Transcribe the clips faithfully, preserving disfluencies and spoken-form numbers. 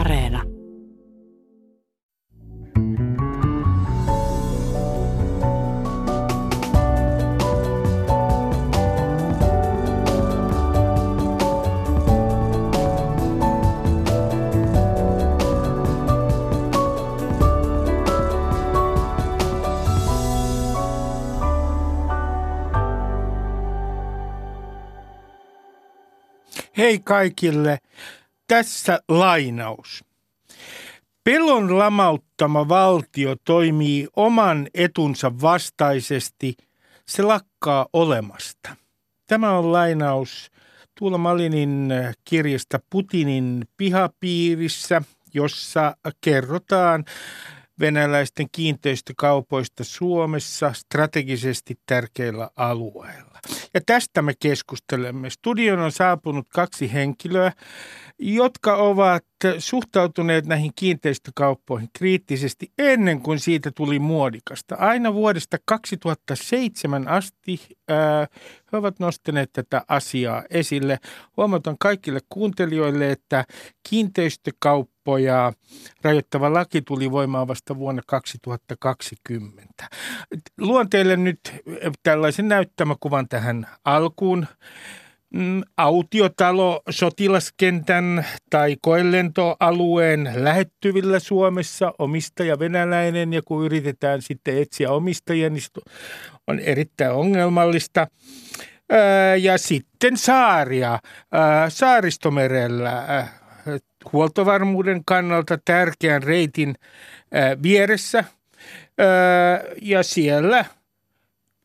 Areena. Hei kaikille. Tässä lainaus. Pelon lamauttama valtio toimii oman etunsa vastaisesti. Se lakkaa olemasta. Tämä on lainaus Tuula Malinin kirjasta Putinin pihapiirissä, jossa kerrotaan venäläisten kiinteistökaupoista Suomessa strategisesti tärkeillä alueilla. Ja tästä me keskustelemme. Studioon on saapunut kaksi henkilöä, jotka ovat suhtautuneet näihin kiinteistökauppoihin kriittisesti ennen kuin siitä tuli muodikasta. Aina vuodesta kaksituhattaseitsemän asti ää, he ovat nostaneet tätä asiaa esille. Huomataan kaikille kuuntelijoille, että kiinteistökauppoja rajoittava laki tuli voimaan vasta vuonna kaksituhattakaksikymmentä. Luon teille nyt tällaisen näyttämäkuvan tähän alkuun. Autiotalo sotilaskentän tai koelentoalueen lähettyvillä Suomessa, omistaja venäläinen, ja kun yritetään sitten etsiä omistajia, niin on erittäin ongelmallista. Ja sitten saaria, Saaristomerellä huoltovarmuuden kannalta tärkeän reitin vieressä, ja siellä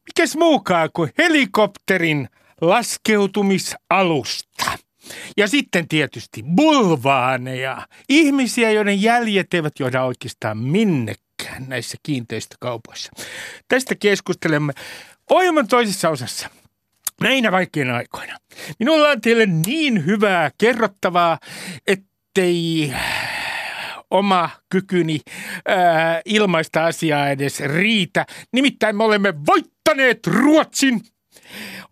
mikäs muukaan kuin helikopterin laskeutumisalusta. Ja sitten tietysti bulvaaneja, ihmisiä, joiden jäljet eivät johda oikeastaan minnekään näissä kiinteistökaupoissa. Tästä keskustelemme ohjelman toisessa osassa, näinä vaikeina aikoina. Minulla on teille niin hyvää kerrottavaa, ettei oma kykyni ää, ilmaista asiaa edes riitä. Nimittäin me olemme voittaneet Ruotsin.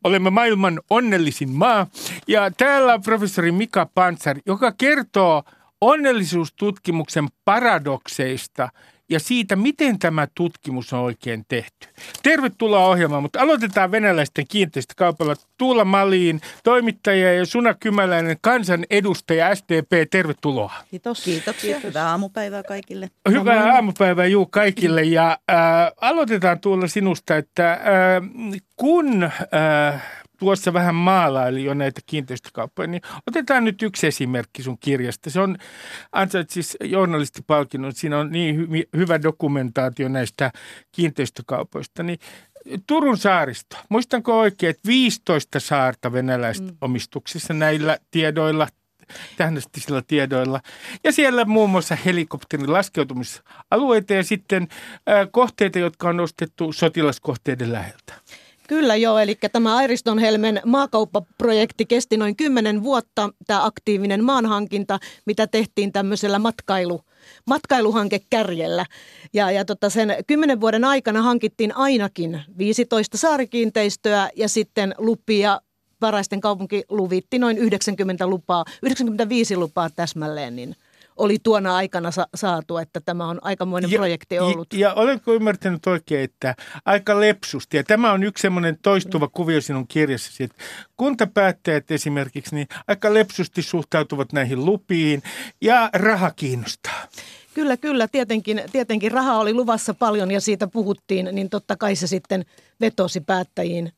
Olemme maailman onnellisin maa, ja täällä on professori Mika Pantzar, joka kertoo onnellisuustutkimuksen paradokseista ja siitä, miten tämä tutkimus on oikein tehty. Tervetuloa ohjelmaan, mutta aloitetaan venäläisten kiinteistökaupalla. Tuula Malin, toimittaja, ja Suna Kymäläinen, kansanedustaja S D P, tervetuloa. Kiitos. Kiitoksia. Hyvää aamupäivää kaikille. Hyvää aamupäivää juu kaikille, ja äh, aloitetaan Tuula sinusta, että äh, kun äh, tuossa vähän maalaili jo näitä kiinteistökauppoja, niin otetaan nyt yksi esimerkki sun kirjasta. Se on ansait siis journalistipalkinnon, siinä on niin hy- hyvä dokumentaatio näistä kiinteistökaupoista. Niin Turun saaristo, muistanko oikein, että viisitoista saarta venäläistä omistuksissa näillä tiedoilla, tähdästisillä tiedoilla. Ja siellä muun muassa helikopterin laskeutumisalueita ja sitten äh, kohteita, jotka on nostettu sotilaskohteiden läheltä. Kyllä joo, eli tämä Airiston Helmen maakauppaprojekti kesti noin kymmenen vuotta, tämä aktiivinen maanhankinta, mitä tehtiin tämmöisellä matkailu, matkailuhankekärjellä. Ja, ja tota sen kymmenen vuoden aikana hankittiin ainakin viisitoista saarikiinteistöä ja sitten lupia. Varaisten kaupunki luvitti noin yhdeksänkymmentä lupaa, yhdeksänkymmentäviisi lupaa täsmälleen, niin oli tuona aikana sa- saatu, että tämä on aikamoinen ja, projekti ollut. Ja, ja olenko ymmärtänyt oikein, että aika lepsusti, ja tämä on yksi semmoinen toistuva kuvio sinun kirjassasi, että kuntapäättäjät esimerkiksi niin aika lepsusti suhtautuvat näihin lupiin, ja raha kiinnostaa. Kyllä, kyllä. Tietenkin, tietenkin raha oli luvassa paljon, ja siitä puhuttiin, niin totta kai se sitten vetosi päättäjiin.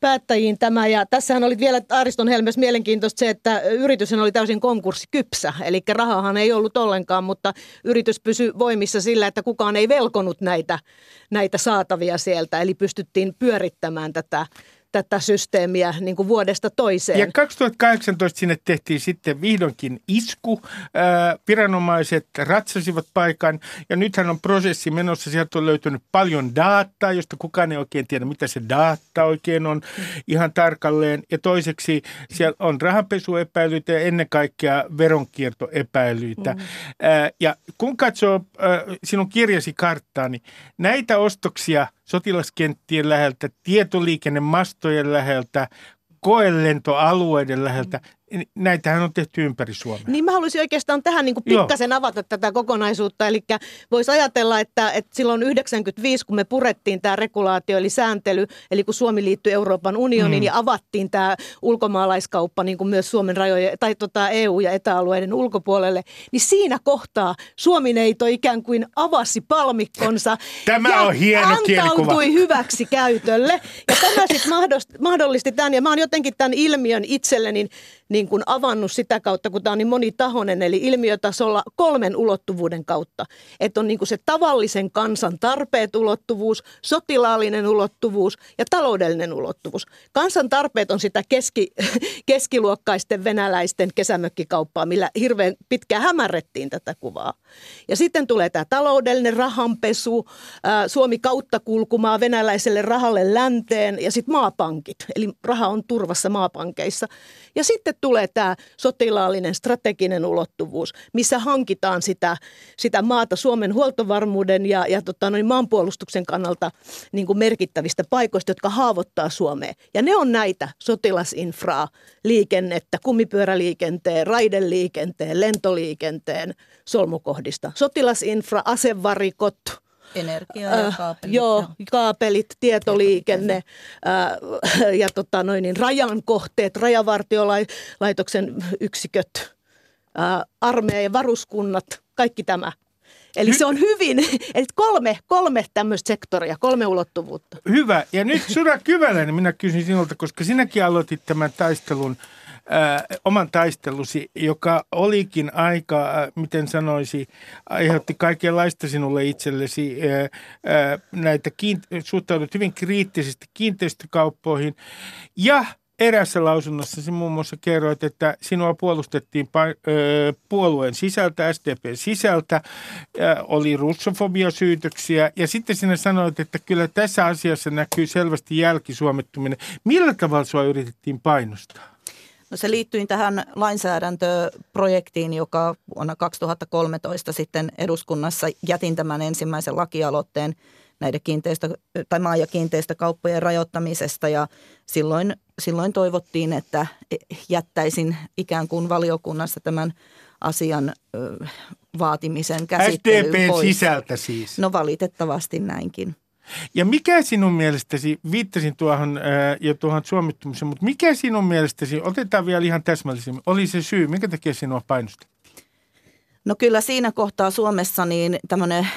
Päättäjiin tämä, ja tässähän oli vielä Airiston Helmessä mielenkiintoista se, että yrityshän oli täysin konkurssikypsä, eli rahahan ei ollut ollenkaan, mutta yritys pysyi voimissa sillä, että kukaan ei velkonut näitä, näitä saatavia sieltä, eli pystyttiin pyörittämään tätä, tätä systeemiä niin kuin vuodesta toiseen. Ja kaksituhattakahdeksantoista sinne tehtiin sitten vihdoinkin isku, viranomaiset ratsasivat paikan, ja nythän on prosessi menossa, sieltä on löytynyt paljon dataa, josta kukaan ei oikein tiedä, mitä se data oikein on ihan tarkalleen, ja toiseksi siellä on rahanpesuepäilyitä ja ennen kaikkea veronkiertoepäilyitä. Mm. Ja kun katsoo sinun kirjasi karttaa, niin näitä ostoksia sotilaskenttien läheltä, tietoliikennemastojen läheltä, koelentoalueiden läheltä, Näitähän on tehty ympäri Suomea. Niin mä haluaisin oikeastaan tähän niin kuin pikkasen Joo. avata tätä kokonaisuutta. Eli voisi ajatella, että, että silloin yhdeksänkymmentäviisi, kun me purettiin tämä regulaatio eli sääntely, eli kun Suomi liittyi Euroopan unioniin mm. ja avattiin tämä ulkomaalaiskauppa niin kuin myös Suomen rajojen, tai tota E U- ja E T A-alueiden ulkopuolelle, niin siinä kohtaa Suomineito ikään kuin avasi palmikkonsa tämä ja on hieno antautui hyväksi käytölle. Ja tämä sitten mahdollisti tämän, ja mä oon jotenkin tämän ilmiön itselleni niin kuin avannut sitä kautta, kun tämä on niin monitahoinen, eli ilmiötasolla kolmen ulottuvuuden kautta. Että on niin kuin se tavallisen kansan tarpeet ulottuvuus, sotilaallinen ulottuvuus ja taloudellinen ulottuvuus. Kansan tarpeet on sitä keski, keskiluokkaisten venäläisten kesämökkikauppaa, millä hirveän pitkään hämärrettiin tätä kuvaa. Ja sitten tulee tämä taloudellinen rahanpesu, Suomi kautta kulkumaa venäläiselle rahalle länteen ja sitten maapankit. Eli raha on turvassa maapankeissa. Ja sitten tulee tämä sotilaallinen strateginen ulottuvuus, missä hankitaan sitä, sitä maata Suomen huoltovarmuuden ja, ja tota, noin maanpuolustuksen kannalta niin kuin merkittävistä paikoista, jotka haavoittaa Suomea. Ja ne on näitä sotilasinfraa, liikennettä, kumipyöräliikenteen, raideliikenteen, lentoliikenteen solmukohdista. Sotilasinfra, asevarikot. Energia ja kaapelit. Äh, joo, kaapelit, tietoliikenne äh, ja tota noin, niin rajan kohteet, rajavartiolaitoksen yksiköt, äh, armeijan varuskunnat, kaikki tämä. Eli se on hyvin, eli kolme, kolme tämmöistä sektoria, kolme ulottuvuutta. Hyvä. Ja nyt Suna Kymäläinen, minä kysyn sinulta, koska sinäkin aloitit tämän taistelun, äh, oman taistelusi, joka olikin aika, äh, miten sanoisi, aiheutti kaikenlaista sinulle itsellesi. Äh, äh, näitä kiint- suhtaudut hyvin kriittisesti kiinteistökauppoihin ja eräässä lausunnossa muun muassa kerroit, että sinua puolustettiin puolueen sisältä, S D P:n sisältä, oli russofobiasyytöksiä ja sitten sinä sanoit, että kyllä tässä asiassa näkyy selvästi jälkisuomettuminen. Millä tavalla sinua yritettiin painostaa? No se liittyi tähän lainsäädäntöprojektiin, joka vuonna kaksituhattakolmetoista sitten eduskunnassa jätin tämän ensimmäisen lakialoitteen näiden kiinteistö- tai maa- ja kiinteistökauppojen rajoittamisesta ja silloin, silloin toivottiin, että jättäisin ikään kuin valiokunnassa tämän asian ö, vaatimisen käsittelyyn S D P:n pois. Sisältä siis. No valitettavasti näinkin. Ja mikä sinun mielestäsi, viittasin tuohon ja tuohon suomittumiseen, mutta mikä sinun mielestäsi, otetaan vielä ihan täsmällisemmin, oli se syy, minkä takia sinua painostettiin? No kyllä siinä kohtaa Suomessa niin tämmöinen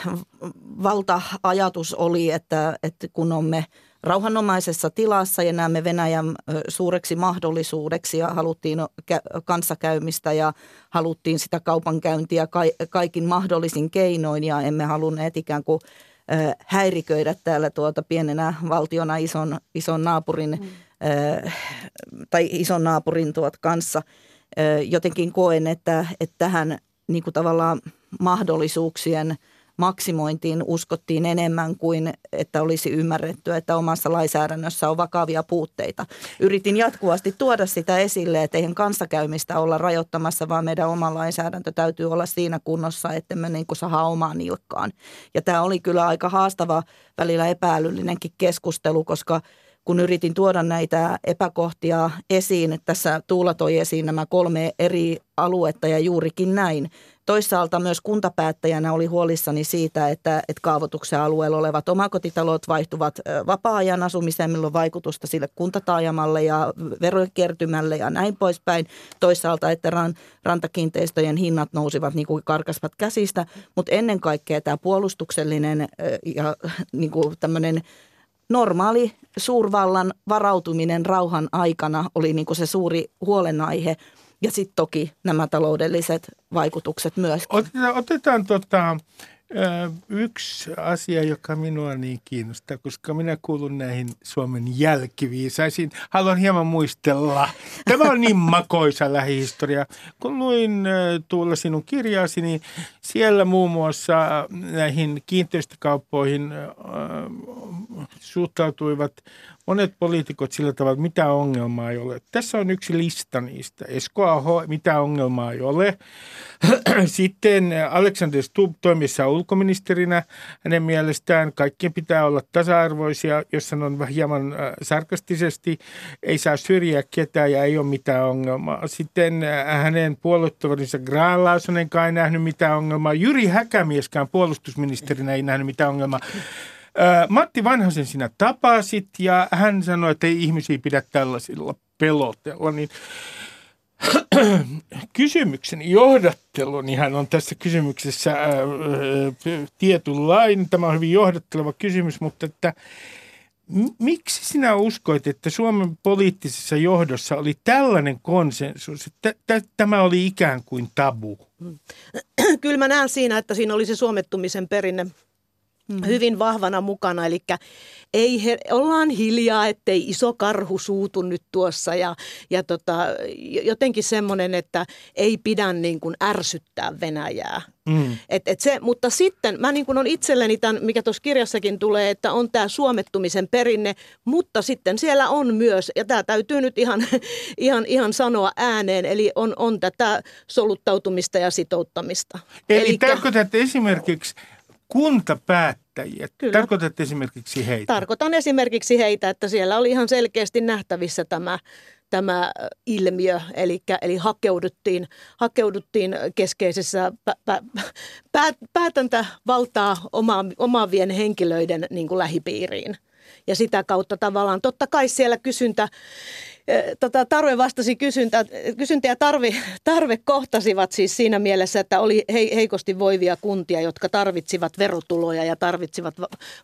valta-ajatus oli, että, että kun olemme rauhanomaisessa tilassa ja näemme Venäjän suureksi mahdollisuudeksi ja haluttiin kanssakäymistä ja haluttiin sitä kaupankäyntiä kaikin mahdollisin keinoin ja emme halunneet ikään kuin häiriköidä täällä tuota pienenä valtiona ison, ison naapurin, mm. tai ison naapurin tuot kanssa. Jotenkin koen, että, että tähän niin kuin tavallaan mahdollisuuksien maksimointiin uskottiin enemmän kuin, että olisi ymmärretty, että omassa lainsäädännössä on vakavia puutteita. Yritin jatkuvasti tuoda sitä esille, että eihän kanssakäymistä olla rajoittamassa, vaan meidän oma lainsäädäntö täytyy olla siinä kunnossa, että me niin kuin saadaan omaan nilkkaan. Ja tämä oli kyllä aika haastava, välillä epäälyllinenkin keskustelu, koska kun yritin tuoda näitä epäkohtia esiin, että tässä Tuula toi esiin nämä kolme eri aluetta ja juurikin näin. Toisaalta myös kuntapäättäjänä oli huolissani siitä, että, että kaavoituksen alueella olevat omakotitalot vaihtuvat vapaa-ajan asumiseen, millä on vaikutusta sille kuntataajamalle ja verokertymälle ja näin poispäin. Toisaalta, että rantakiinteistöjen hinnat nousivat niin kuin karkasivat käsistä, mutta ennen kaikkea tämä puolustuksellinen ja niin kuin tämmöinen normaali suurvallan varautuminen rauhan aikana oli niin kuin se suuri huolenaihe ja sitten toki nämä taloudelliset vaikutukset myös. Otetaan, otetaan tota, yksi asia, joka minua niin kiinnostaa, koska minä kuulun näihin Suomen jälkiviisaisiin. Haluan hieman muistella. Tämä on niin makoisa lähihistoria. Kun luin Tuula sinun kirjaasi, niin siellä muun muassa näihin kiinteistökauppoihin suhtautuivat monet poliitikot sillä tavalla, että mitä ongelmaa ei ole. Tässä on yksi lista niistä. Esko Aho, mitä ongelmaa ei ole. Sitten Alexander Stub toimissaan ulkoministerinä. Hänen mielestään kaikkien pitää olla tasa-arvoisia, jos sanon hieman sarkastisesti. Ei saa syrjiä ketään ja ei ole mitään ongelmaa. Sitten hänen puoluetoverinsa Graalasonen ei nähnyt mitään ongelmaa. Jyri Häkämieskään puolustusministerinä ei nähnyt mitään ongelmaa. Matti Vanhasen sinä tapasit ja hän sanoi, että ei ihmisiä pidä tällaisilla pelotella. Niin kysymyksen johdattelunihan on tässä kysymyksessä äh, tietynlainen. Tämä on hyvin johdatteleva kysymys, mutta että miksi sinä uskoit, että Suomen poliittisessa johdossa oli tällainen konsensus, että tämä oli ikään kuin tabu? Kyllä mä näen siinä, että siinä oli se suomettumisen perinne hyvin vahvana mukana, eli ei he, ollaan hiljaa, ettei iso karhu suutu nyt tuossa ja, ja tota, jotenkin semmoinen, että ei pidä niin kuin ärsyttää Venäjää. Mm. Et, et se, mutta sitten mä niin kuin on itselleni tämän, mikä tuossa kirjassakin tulee, että on tämä suomettumisen perinne, mutta sitten siellä on myös, ja tämä täytyy nyt ihan, ihan, ihan sanoa ääneen, eli on, on tätä soluttautumista ja sitouttamista. Eli Elikkä... tarkoitat esimerkiksi kuntapäättäjiä. Kyllä. Tarkoitat esimerkiksi heitä? Tarkoitan esimerkiksi heitä, että siellä oli ihan selkeästi nähtävissä tämä, tämä ilmiö, eli, eli hakeuduttiin, hakeuduttiin keskeisessä pä, pä, pä, päätäntävaltaa oma, omaavien henkilöiden niin kuin lähipiiriin. Ja sitä kautta tavallaan, totta kai siellä kysyntä, tota, tarve vastasi kysyntä, kysyntä ja tarve, tarve kohtasivat siis siinä mielessä, että oli heikosti voivia kuntia, jotka tarvitsivat verotuloja ja tarvitsivat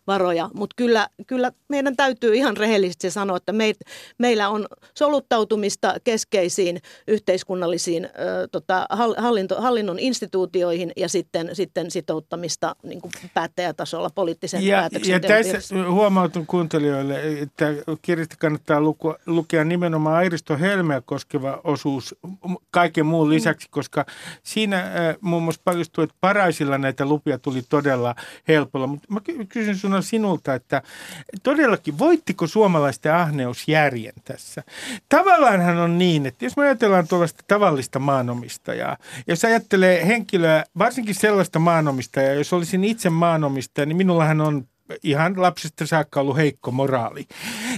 varoja. Mutta kyllä, kyllä meidän täytyy ihan rehellisesti sanoa, että me, meillä on soluttautumista keskeisiin yhteiskunnallisiin ö, tota, hallinto, hallinnon instituutioihin ja sitten, sitten sitouttamista niin kuin päättäjätasolla poliittisen päätöksenteon. Ja tässä huomautun kuuntelijoille, että kirjasta kannattaa lukua, lukea nimenomaan Airiston Helmeä koskeva osuus kaiken muun lisäksi, koska siinä äh, muun muassa paljastui, että Paraisilla näitä lupia tuli todella helpolla. Mutta mä kysyn sinua sinulta, että todellakin voittiko suomalaisten ahneus järjen tässä? Tavallaanhan on niin, että jos me ajatellaan tuollaista tavallista maanomistajaa, jos ajattelee henkilöä, varsinkin sellaista maanomistajaa, jos olisin itse maanomistaja, niin minullahan on ihan lapsesta saakka ollut heikko moraali.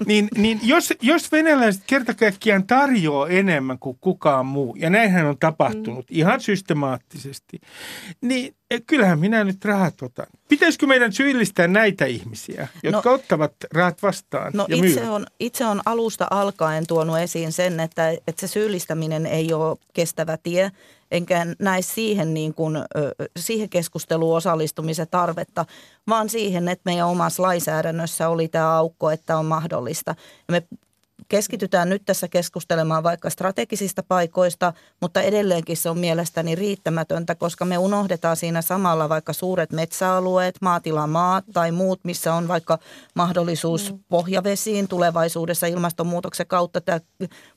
Niin, niin jos, jos venäläiset kertakaikkiaan tarjoaa enemmän kuin kukaan muu, ja näinhän on tapahtunut mm. ihan systemaattisesti, niin kyllähän minä nyt rahat otan. Pitäisikö meidän syyllistää näitä ihmisiä, jotka no, ottavat rahat vastaan no ja itse on, itse on alusta alkaen tuonut esiin sen, että, että se syyllistäminen ei ole kestävä tie, enkä näe siihen, niin kuin, siihen keskusteluun osallistumisen tarvetta, vaan siihen, että meidän omassa lainsäädännössä oli tämä aukko, että on mahdollista. Ja me keskitytään nyt tässä keskustelemaan vaikka strategisista paikoista, mutta edelleenkin se on mielestäni riittämätöntä, koska me unohdetaan siinä samalla vaikka suuret metsäalueet, maatilamaat tai muut, missä on vaikka mahdollisuus pohjavesiin. Tulevaisuudessa ilmastonmuutoksen kautta tämä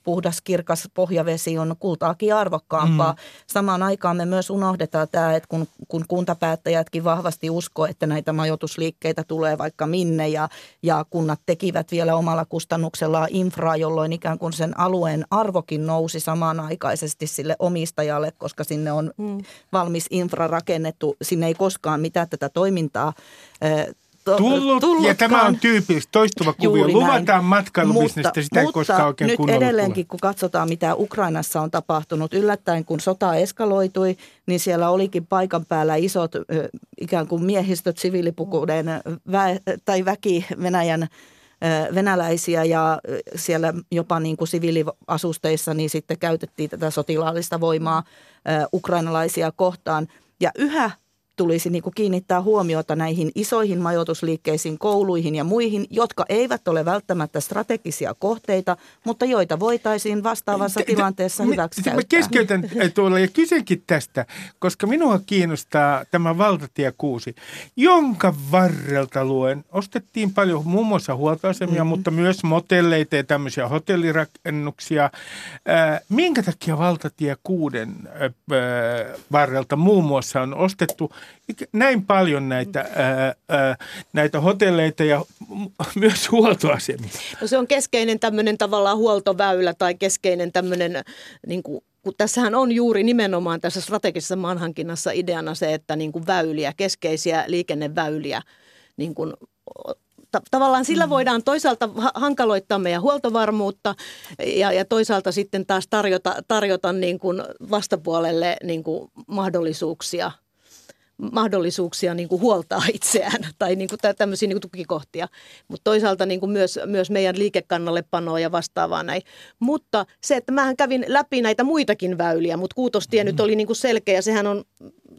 puhdas, kirkas pohjavesi on kultaakin arvokkaampaa. Mm. Samaan aikaan me myös unohdetaan tämä, että kun, kun kuntapäättäjätkin vahvasti uskoo, että näitä majoitusliikkeitä tulee vaikka minne ja, ja kunnat tekivät vielä omalla kustannuksellaan infra, jolloin ikään kuin sen alueen arvokin nousi samanaikaisesti sille omistajalle, koska sinne on mm. valmis infra rakennettu. Sinne ei koskaan mitään tätä toimintaa to- tullut. Tullutkaan. Ja tämä on tyypillistä toistuva kuvio. Juuri Luvataan näin. Matkailubisnestä, sitä ei koskaan oikein kunnolla. Mutta nyt edelleenkin, kun katsotaan, mitä Ukrainassa on tapahtunut, yllättäen kun sota eskaloitui, niin siellä olikin paikan päällä isot ikään kuin miehistöt, siviilipukuinen vä- tai väki Venäjän venäläisiä ja siellä jopa niin kuin siviiliasusteissa niin sitten käytettiin tätä sotilaallista voimaa ukrainalaisia kohtaan. Ja yhä tulisi niin kuin kiinnittää huomiota näihin isoihin majoitusliikkeisiin, kouluihin ja muihin, jotka eivät ole välttämättä strategisia kohteita, mutta joita voitaisiin vastaavassa tilanteessa hyväksikäyttää. Mä keskeytän tuolla ja kysynkin tästä, koska minua kiinnostaa tämä valtatie kuusi, jonka varrelta luen ostettiin paljon muun muassa huoltoasemia, mm-hmm. mutta myös motelleita ja tämmöisiä hotellirakennuksia. Minkä takia valtatie kuuden varrelta muun muassa on ostettu näin paljon näitä, ää, ää, näitä hotelleita ja myös huoltoasemia? No se on keskeinen tämmöinen tavallaan huoltoväylä tai keskeinen tämmöinen niin kuin kun tässähän on juuri nimenomaan tässä strategisessa maanhankinnassa ideana se, että niin kuin väyliä, keskeisiä liikenneväyliä, niin kuin ta- tavallaan sillä voidaan toisaalta hankaloittaa meidän huoltovarmuutta ja, ja toisaalta sitten taas tarjota, tarjota niin kuin vastapuolelle niin kuin mahdollisuuksia, mahdollisuuksia niin kuin huoltaa itseään tai niin kuin tämmöisiä niin kuin tukikohtia, mutta toisaalta niin kuin myös, myös meidän liikekannallepanoa ja vastaavaa näin. Mutta se, että mähän kävin läpi näitä muitakin väyliä, mutta Kuutostie mm-hmm. nyt oli niin kuin selkeä, sehän on,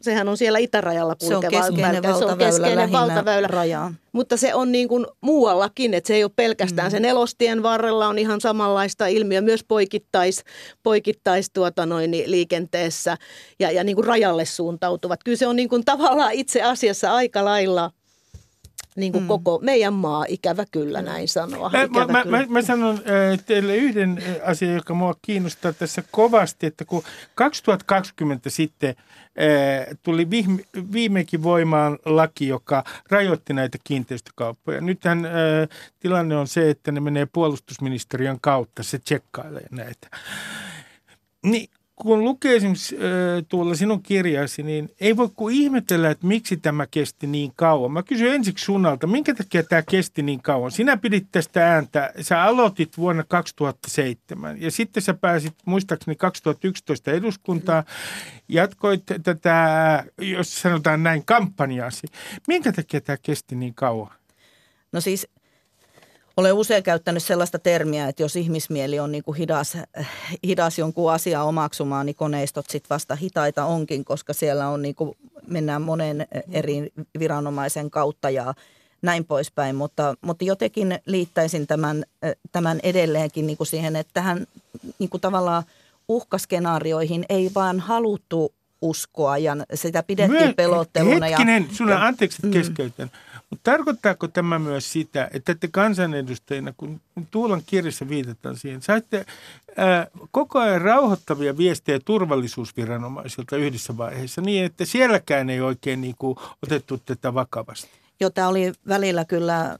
sehän on siellä itärajalla kulkeva. Se on keskeinen valtaväylä, se on keskeinen valtaväylä rajaa. Mutta se on niin kuin muuallakin, että se ei ole pelkästään mm-hmm. sen Elostien varrella on ihan samanlaista ilmiö myös poikittais, poikittais tuota noin, liikenteessä ja, ja niin kuin rajalle suuntautuvat. Kyllä se on niin kuin tavallaan itse asiassa aika lailla niin kuin mm. koko meidän maa, ikävä kyllä näin sanoa. Mä, mä, mä, mä sanon teille yhden asian, joka mua kiinnostaa tässä kovasti, että kun kaksituhattakaksikymmentä sitten tuli viime, viimekin voimaan laki, joka rajoitti näitä kiinteistökauppoja. Nythän äh, tilanne on se, että ne menee puolustusministeriön kautta, se tsekkailee näitä. Niin. Kun lukee esimerkiksi tuolla sinun kirjasi, niin ei voi kuin ihmetellä, että miksi tämä kesti niin kauan. Mä kysyn ensiksi Sunalta, minkä takia tämä kesti niin kauan? Sinä pidit tästä ääntä, sä aloitit vuonna kaksituhattaseitsemän ja sitten sä pääsit muistaakseni kaksituhattayksitoista eduskuntaan, jatkoit tätä, jos sanotaan näin, kampanjaasi. Minkä takia tämä kesti niin kauan? No siis... Olen usein käyttänyt sellaista termiä, että jos ihmismieli on niin kuin hidas, hidas jonkun asiaa omaksumaan, niin koneistot sitten vasta hitaita onkin, koska siellä on niin kuin, mennään monen eri viranomaisen kautta ja näin poispäin. Mutta, mutta jotenkin liittäisin tämän, tämän edelleenkin niin kuin siihen, että tähän niin kuin tavallaan uhkaskenaarioihin ei vaan haluttu uskoa ja sitä pidettiin Myö, pelotteluna. Hetkinen, ja, sulla ja, anteeksi keskeytän. Mm. Mutta tarkoittaako tämä myös sitä, että te kansanedustajina, kun Tuulan kirjassa viitataan siihen, saitte ää, koko ajan rauhoittavia viestejä turvallisuusviranomaisilta yhdessä vaiheessa niin, että sielläkään ei oikein niinku otettu tätä vakavasti? Joo, tämä oli välillä kyllä,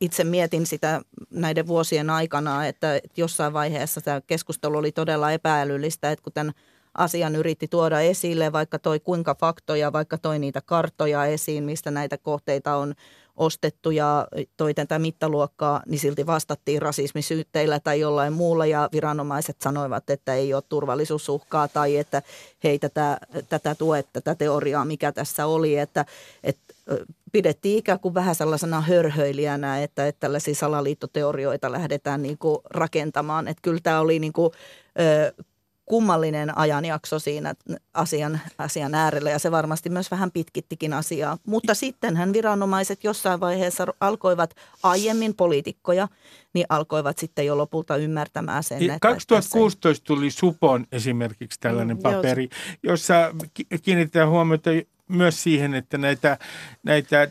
itse mietin sitä näiden vuosien aikana, että jossain vaiheessa tämä keskustelu oli todella epäilyllistä, että kun tämän asian yritti tuoda esille, vaikka toi kuinka faktoja, vaikka toi niitä karttoja esiin, mistä näitä kohteita on ostettu ja toi tätä mittaluokkaa, niin silti vastattiin rasismisyytteillä tai jollain muulla ja viranomaiset sanoivat, että ei ole turvallisuusuhkaa tai että hei tätä, tätä tue, tätä teoriaa, mikä tässä oli, että, että pidettiin ikään kuin vähän sellaisena hörhöilijänä, että, että tällaisia salaliittoteorioita lähdetään niin kuin rakentamaan, että kyllä tämä oli niin kuin, kummallinen ajanjakso siinä asian, asian äärellä ja se varmasti myös vähän pitkittikin asiaa. Mutta sittenhän viranomaiset jossain vaiheessa alkoivat aiemmin poliitikkoja, niin alkoivat sitten jo lopulta ymmärtämään sen. Että kaksituhattakuusitoista tuli Supon esimerkiksi tällainen paperi, jossa kiinnitetään huomiota myös siihen, että näitä, näitä äh,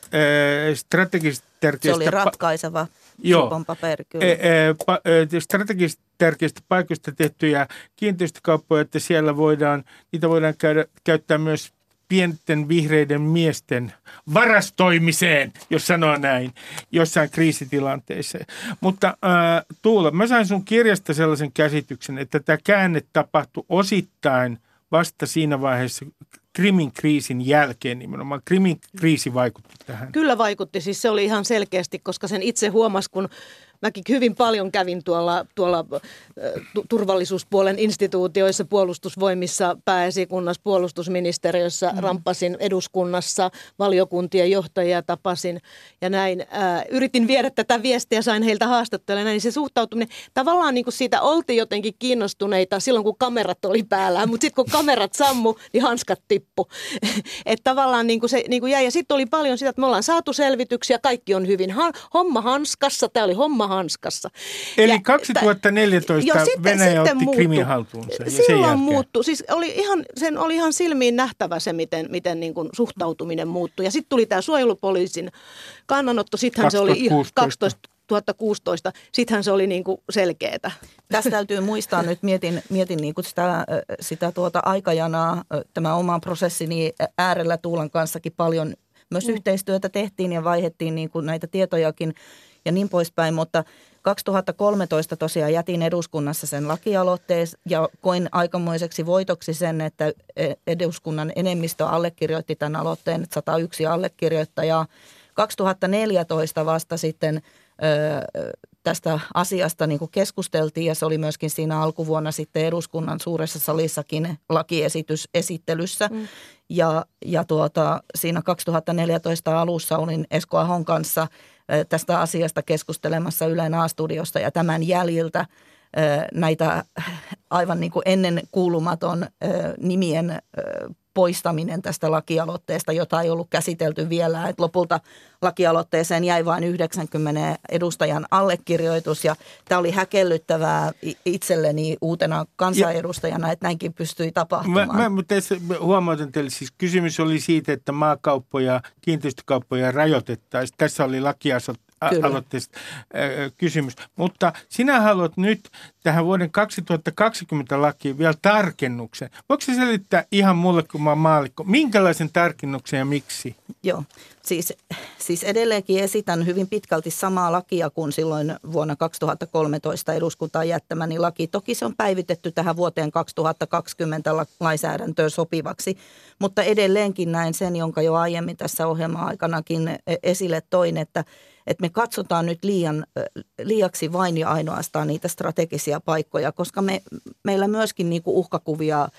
strategisesti tärkeistä... Se oli ratkaiseva Supon paperi, kyllä. E, e, pa, e, strategisesti tärkeistä paikoista tehtyjä kiinteistökauppoja, että siellä voidaan, niitä voidaan käydä, käyttää myös pienten vihreiden miesten varastoimiseen, jos sanoo näin, jossain kriisitilanteessa. Mutta äh, Tuula, mä sain sun kirjasta sellaisen käsityksen, että tämä käänne tapahtui osittain vasta siinä vaiheessa, Krimin kriisin jälkeen nimenomaan. Krimin kriisi vaikutti tähän. Kyllä vaikutti, siis se oli ihan selkeästi, koska sen itse huomasi, kun mäkin hyvin paljon kävin tuolla, tuolla turvallisuuspuolen instituutioissa, puolustusvoimissa, pääesikunnassa, puolustusministeriössä, mm. ramppasin eduskunnassa, valiokuntien johtajia tapasin ja näin. Ää, yritin viedä tätä viestiä, sain heiltä haastattelua ja näin. Se suhtautuminen, tavallaan niin kuin siitä oltiin jotenkin kiinnostuneita silloin, kun kamerat oli päällä, mutta sitten kun kamerat sammu, niin hanskat tippu. Että tavallaan niin kuin se niin kuin jäi. Ja sitten oli paljon sitä, että me ollaan saatu selvityksiä, kaikki on hyvin. Han, homma hanskassa, tämä oli homma hanskassa. Eli ja, kaksituhattaneljätoista ta, jo, sitten, Venäjä sitten otti muuttui. Krimin haltuunsa ja silloin muuttui. Siis oli ihan, sen oli ihan silmiin nähtävä se, miten, miten niin kuin suhtautuminen muuttui. Ja sitten tuli tämä suojelupoliisin kannanotto. Sittenhän se oli kaksituhattakuusitoista. Sittenhän se oli niin kuin selkeätä. Tästä täytyy muistaa nyt, mietin, mietin niin kuin sitä, sitä tuota aikajanaa, tämä oma prosessini äärellä Tuulan kanssakin paljon. Myös mm. yhteistyötä tehtiin ja vaihdettiin niin kuin näitä tietojakin. Ja niin poispäin, mutta kaksituhattakolmetoista tosiaan jätin eduskunnassa sen lakialoitteen ja koin aikamoiseksi voitoksi sen, että eduskunnan enemmistö allekirjoitti tämän aloitteen, sata yksi allekirjoittajaa. kaksituhattaneljätoista vasta sitten ö, tästä asiasta niin kuin keskusteltiin ja se oli myöskin siinä alkuvuonna sitten eduskunnan suuressa salissakin lakiesitys esittelyssä. Mm. Ja, ja tuota, siinä kaksituhattaneljätoista alussa olin Esko Ahon kanssa tästä asiasta keskustelemassa Ylen A-studiosta ja tämän jäljiltä näitä aivan niin kuin ennen kuulumaton nimien poistaminen tästä lakialoitteesta, jota ei ollut käsitelty vielä. Et lopulta lakialoitteeseen jäi vain yhdeksänkymmentä edustajan allekirjoitus ja tämä oli häkellyttävää itselleni uutena kansanedustajana, että näinkin pystyi tapahtumaan. Mä, mä tässä huomautan teille, siis kysymys oli siitä, että maakauppoja, kiinteistökauppoja rajoitettaisiin. Tässä oli lakialoitteesta kysymys. Mutta sinä haluat nyt tähän vuoden kaksituhattakaksikymmentä lakiin vielä tarkennuksen. Voiko se selittää ihan mulle, kun mä oon maallikko, minkälaisen tarkennuksen ja miksi? Joo, siis, siis edelleenkin esitän hyvin pitkälti samaa lakia kuin silloin vuonna kaksituhattakolmetoista eduskuntaan jättämäni laki. Toki se on päivitetty tähän vuoteen kaksituhattakaksikymmentä lainsäädäntöön sopivaksi, mutta edelleenkin näen sen, jonka jo aiemmin tässä ohjelma-aikanakin esille toin, että että me katsotaan nyt liian, liiaksi vain ja ainoastaan niitä strategisia paikkoja, koska me, meillä myöskin niinku uhkakuvia ö,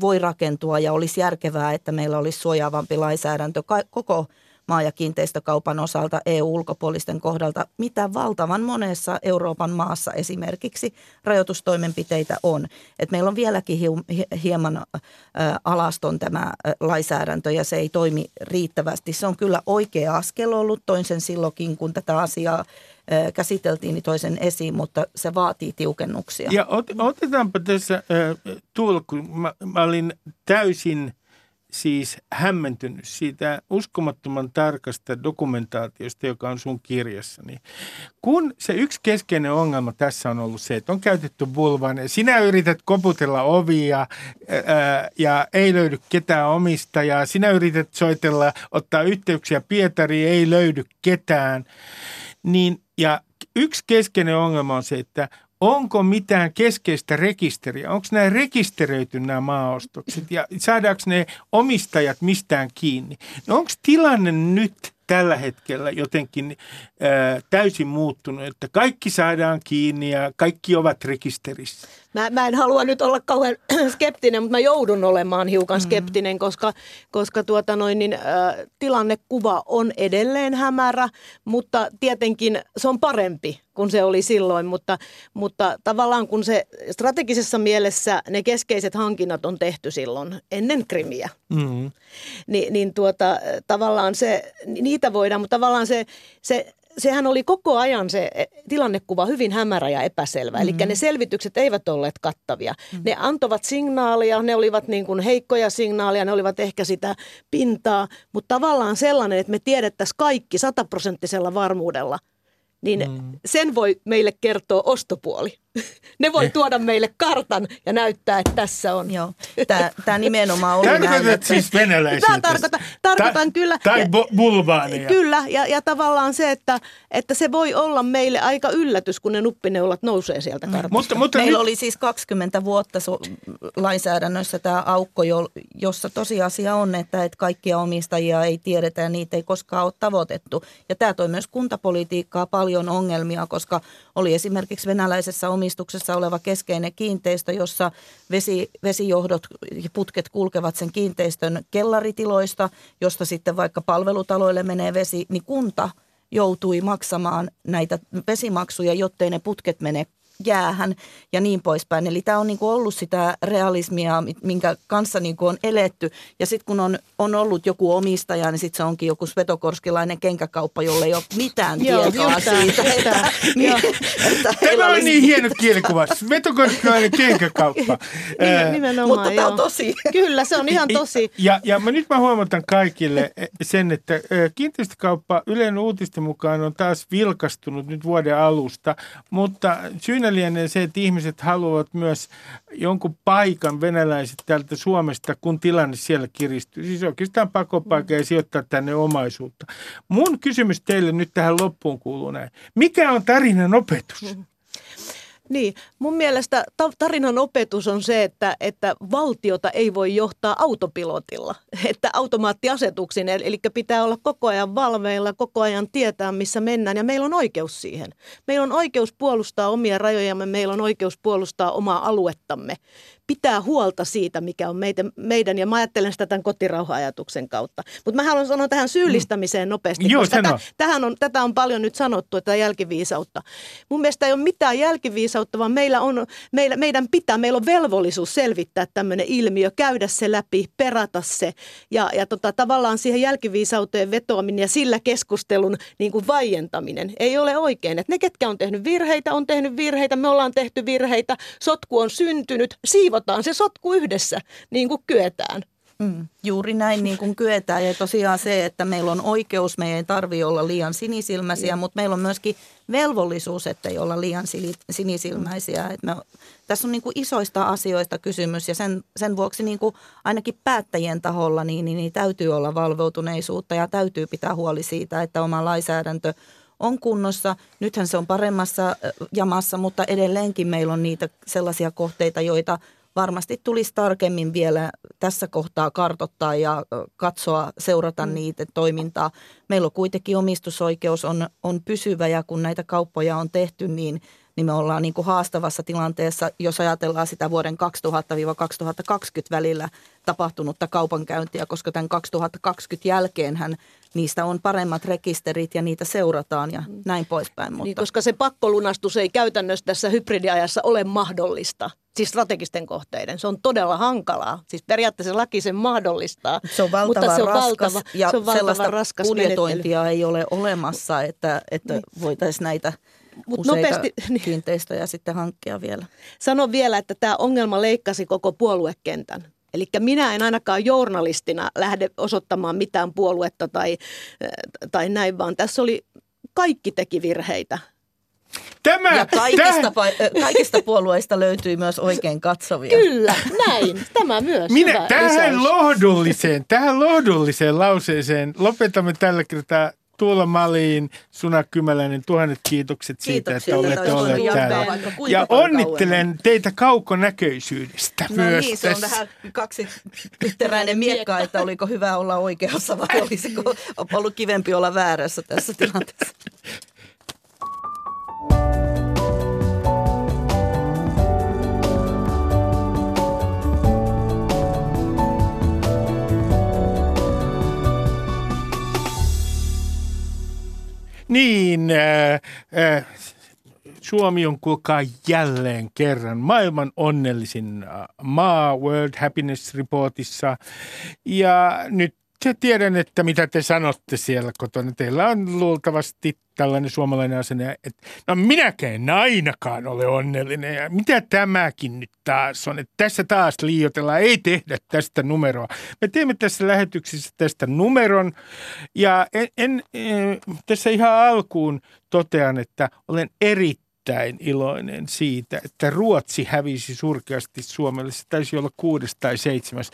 voi rakentua ja olisi järkevää, että meillä olisi suojaavampi lainsäädäntö koko maa- ja kiinteistökaupan osalta E U-ulkopuolisten kohdalta, mitä valtavan monessa Euroopan maassa esimerkiksi rajoitustoimenpiteitä on. Et meillä on vieläkin hieman alaston tämä lainsäädäntö ja se ei toimi riittävästi. Se on kyllä oikea askel ollut, toin sen silloinkin, kun tätä asiaa käsiteltiin, niin toisen esiin, mutta se vaatii tiukennuksia. Ja ot, otetaanpa tässä äh, tulkuun. Mä, mä olin täysin... siis hämmentynyt siitä uskomattoman tarkasta dokumentaatiosta, joka on sun kirjassani. Kun se yksi keskeinen ongelma tässä on ollut se, että on käytetty bulvaaneja. Sinä yrität koputella ovia ää, ja ei löydy ketään omistajaa. Sinä yrität soitella, ottaa yhteyksiä Pietariin, ei löydy ketään. Niin, ja yksi keskeinen ongelma on se, että onko mitään keskeistä rekisteriä? Onko nämä rekisteröity nämä maaostokset ja saadaanko ne omistajat mistään kiinni? No onko tilanne nyt tällä hetkellä jotenkin ää, täysin muuttunut, että kaikki saadaan kiinni ja kaikki ovat rekisterissä? Mä, mä en halua nyt olla kauhean skeptinen, mutta mä joudun olemaan hiukan skeptinen, koska, koska tuota noin, niin, äh, tilannekuva on edelleen hämärä, mutta tietenkin se on parempi kuin se oli silloin, mutta, mutta tavallaan kun se strategisessa mielessä ne keskeiset hankinnat on tehty silloin ennen Krimiä, mm-hmm. niin, niin tuota, tavallaan se, niitä voidaan, mutta tavallaan se... se Sehän oli koko ajan se tilannekuva hyvin hämärä ja epäselvä, eli mm-hmm. ne selvitykset eivät olleet kattavia. Mm-hmm. Ne antavat signaalia, ne olivat niin kuin heikkoja signaaleja, ne olivat ehkä sitä pintaa, mutta tavallaan sellainen, että me tiedettäisiin kaikki sataprosenttisella varmuudella, niin mm-hmm. sen voi meille kertoa ostopuoli. Ne voi tuoda meille kartan ja näyttää, että tässä on. Joo. Tää, tää nimenomaan oli näin. Tarkoitat siis venäläisiä. Tarkoitan, tarkoitan Ta- kyllä. Tai bu- bulvaania. Kyllä, ja, ja tavallaan se, että, että se voi olla meille aika yllätys, kun ne nuppineulat nousee sieltä kartasta. Mm, mutta, mutta meillä nyt... oli siis kaksikymmentä vuotta so- lainsäädännössä tämä aukko, jo, jossa tosiasia on, että et kaikkia omistajia ei tiedetä ja niitä ei koskaan ole tavoitettu. Ja tämä toi myös kuntapolitiikkaa paljon ongelmia, koska oli esimerkiksi venäläisessä omistajuudessa omistuksessa oleva keskeinen kiinteistö, jossa vesi, vesijohdot ja putket kulkevat sen kiinteistön kellaritiloista, josta sitten vaikka palvelutaloille menee vesi, niin kunta joutui maksamaan näitä vesimaksuja, jottei ne putket mene jäähän ja niin poispäin. Eli tämä on niin kuin ollut sitä realismia, minkä kanssa niin kuin on eletty. Ja sitten kun on, on ollut joku omistaja, niin sitten se onkin joku svetokorskilainen kenkäkauppa, jolle ei ole mitään tietoa siitä. Tämä on niin hieno kielikuva. Svetokorskilainen kenkäkauppa. Mutta tämä on tosi. Kyllä, se on ihan tosi. Ja nyt mä huomautan kaikille sen, että kiinteistökauppa Ylen uutisten mukaan on taas vilkastunut nyt vuoden alusta, mutta syynä syynä lienee se, että ihmiset haluavat myös jonkun paikan venäläiset täältä Suomesta, kun tilanne siellä kiristyy. Siis oikeastaan pakopaikka ja sijoittaa tänne omaisuutta. Mun kysymys teille nyt tähän loppuun kuuluu näin. Mikä on tarinan opetus? Niin, mun mielestä tarinan opetus on se, että, että valtiota ei voi johtaa autopilotilla, että automaattiasetuksin, eli pitää olla koko ajan valveilla, koko ajan tietää, missä mennään, ja meillä on oikeus siihen. Meillä on oikeus puolustaa omia rajojamme, meillä on oikeus puolustaa omaa aluettamme, pitää huolta siitä, mikä on meitä, meidän, ja mä ajattelen sitä tämän kotirauha-ajatuksen kautta. Mutta mä haluan sanoa tähän syyllistämiseen nopeasti, mm. koska Joo, tähän on, tätä on paljon nyt sanottu, että jälkiviisautta. Mun mielestä ei ole mitään jälkiviisautta, vaan meillä on, meillä, meidän pitää, meillä on velvollisuus selvittää tämmöinen ilmiö, käydä se läpi, perata se ja, ja tota, tavallaan siihen jälkiviisauteen vetoaminen ja sillä keskustelun niin kuin vaientaminen ei ole oikein. Et ne, ketkä on tehnyt virheitä, on tehnyt virheitä, me ollaan tehty virheitä, sotku on syntynyt, siivotaan se sotku yhdessä niin kuin kyetään. Mm, juuri näin niin kuin kyetään, ja tosiaan se, että meillä on oikeus, meidän ei tarvitse olla liian sinisilmäisiä, mutta meillä on myöskin velvollisuus, että ei olla liian sinisilmäisiä. Et me, tässä on niin kuin isoista asioista kysymys, ja sen, sen vuoksi niin kuin ainakin päättäjien taholla niin, niin, niin täytyy olla valveutuneisuutta ja täytyy pitää huoli siitä, että oma lainsäädäntö on kunnossa. Nythän se on paremmassa jamassa, mutta edelleenkin meillä on niitä sellaisia kohteita, joita varmasti tulisi tarkemmin vielä tässä kohtaa kartoittaa ja katsoa, seurata niitä toimintaa. Meillä on kuitenkin omistusoikeus on, on pysyvä, ja kun näitä kauppoja on tehty, niin, niin me ollaan niin kuin haastavassa tilanteessa, jos ajatellaan sitä vuoden kaksituhatta kaksituhattakaksikymmentä välillä tapahtunutta kaupankäyntiä, koska tämän kaksituhattakaksikymmentä jälkeenhän niistä on paremmat rekisterit ja niitä seurataan ja näin poispäin. Mutta niin, koska se pakkolunastus ei käytännössä tässä hybridiajassa ole mahdollista. Siis strategisten kohteiden. Se on todella hankalaa. Siis periaatteessa laki sen mahdollistaa. Se on valtava, mutta se on raskas valtava, ja se on sellaista raskas budjetointia menettely. Ei ole olemassa, että, että niin voitaisiin näitä Mut useita nopeasti kiinteistöjä sitten hankkia vielä. Sanon vielä, että tämä ongelma leikkasi koko puoluekentän. Eli minä en ainakaan journalistina lähde osoittamaan mitään puoluetta tai, tai näin, vaan tässä oli kaikki teki virheitä. Tämä, ja kaikista, kaikista puolueista löytyy myös oikein katsovia. Kyllä, näin. Tämä myös. Minä, tähän, lohdulliseen, tähän lohdulliseen lauseeseen lopetamme tällä kertaa. Tuula Malin, Suna Kymäläinen, tuhannet kiitokset siitä, kiitoksia, että olette olleet täällä. Ja onnittelen kauemmin teitä kaukonäköisyydestä no myös niin, tässä. Se on vähän kaksiteräinen miekka, että oliko hyvä olla oikeassa vai olisiko ollut kivempi olla väärässä tässä tilanteessa. Niin, äh, äh, Suomi on kuulkaa jälleen kerran maailman onnellisin maa World Happiness Reportissa. Ja nyt tiedän, että mitä te sanotte siellä kotona. Teillä on luultavasti tällainen suomalainen asenne, että no minäkään ainakaan ole onnellinen. Ja mitä tämäkin nyt taas on? Että tässä taas liioitellaan, ei tehdä tästä numeroa. Me teemme tässä lähetyksessä tästä numeron. Ja en, en, en, tässä ihan alkuun totean, että olen erittäin iloinen siitä, että Ruotsi hävisi surkeasti Suomelle. Se taisi olla kuudes tai seitsemäs.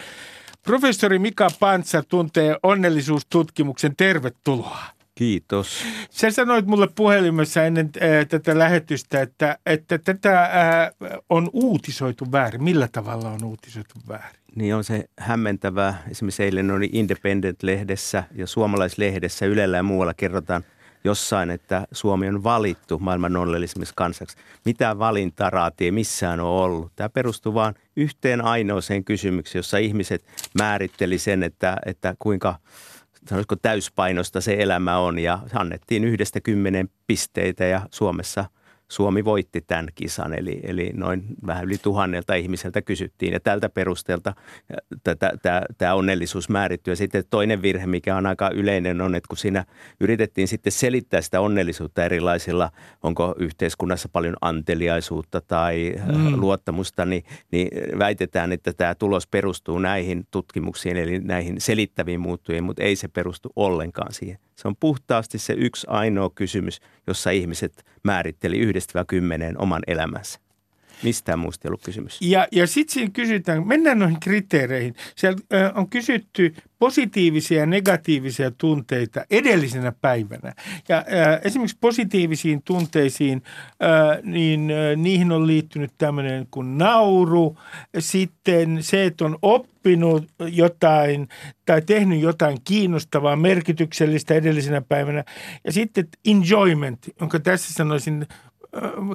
Professori Mika Pantzar tuntee onnellisuustutkimuksen. Tervetuloa. Kiitos. Sä sanoit mulle puhelimessa ennen äh, tätä lähetystä, että, että tätä äh, on uutisoitu väärin. Millä tavalla on uutisoitu väärin? Niin on se hämmentävää. Esimerkiksi eilen oli Independent-lehdessä ja suomalaislehdessä, Ylellä ja muualla kerrotaan jossain, että Suomi on valittu maailman onnellisimmiksi kansaksi. Mitä valintaraatia missään on ollut? Tämä perustuu vaan yhteen ainoaseen kysymykseen, jossa ihmiset määritteli sen, että, että kuinka sanoisiko täyspainosta se elämä on. Ja annettiin yhdestä kymmenen pisteitä ja Suomessa Suomi voitti tämän kisan. Eli, eli noin vähän yli tuhannelta ihmiseltä kysyttiin ja tältä perusteelta tämä onnellisuus määrittyy. Ja sitten toinen virhe, mikä on aika yleinen, on, että kun siinä yritettiin sitten selittää sitä onnellisuutta erilaisilla, onko yhteiskunnassa paljon anteliaisuutta tai mm. luottamusta, niin, niin väitetään, että tämä tulos perustuu näihin tutkimuksiin, eli näihin selittäviin muuttujiin, mutta ei se perustu ollenkaan siihen. Se on puhtaasti se yksi ainoa kysymys, jossa ihmiset määritteli yhdessä yhdestä kymmeneen oman elämänsä. Mistään muusta ei ollut kysymys. Ja, ja sitten siinä kysytään, mennään noihin kriteereihin. Siellä ö, on kysytty positiivisia ja negatiivisia tunteita edellisenä päivänä. Ja ö, esimerkiksi positiivisiin tunteisiin, ö, niin ö, niihin on liittynyt tämmöinen kuin nauru, sitten se, että on oppinut jotain tai tehnyt jotain kiinnostavaa, merkityksellistä edellisenä päivänä. Ja sitten enjoyment, jonka tässä sanoisin,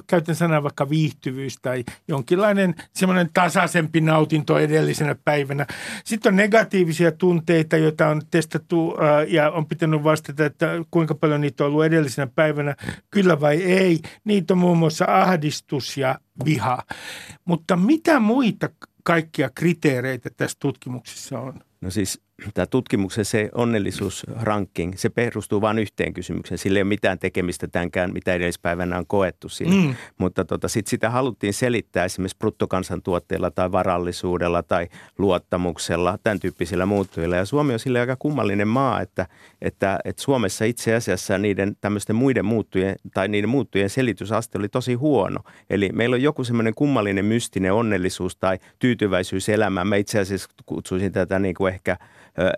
käytän sanaa vaikka viihtyvyys tai jonkinlainen semmoinen tasaisempi nautinto edellisenä päivänä. Sitten on negatiivisia tunteita, joita on testattu ja on pitänyt vastata, että kuinka paljon niitä on ollut edellisenä päivänä, kyllä vai ei. Niitä on muun muassa ahdistus ja viha. Mutta mitä muita kaikkia kriteereitä tässä tutkimuksessa on? No siis tämä tutkimuksen se onnellisuusranking, se perustuu vain yhteen kysymykseen. Sillä ei ole mitään tekemistä tämänkään, mitä edellispäivänä on koettu siinä. Mm. Mutta tota, sit sitä haluttiin selittää esimerkiksi bruttokansantuotteella tai varallisuudella tai luottamuksella, tämän tyyppisillä muuttujilla. Ja Suomi on sille aika kummallinen maa, että, että, että Suomessa itse asiassa niiden tämmöisten muiden muuttujien tai niiden muuttujien selitysaste oli tosi huono. Eli meillä on joku semmoinen kummallinen mystinen onnellisuus tai tyytyväisyys elämään. Mä itse asiassa kutsuisin tätä niin kuin ehkä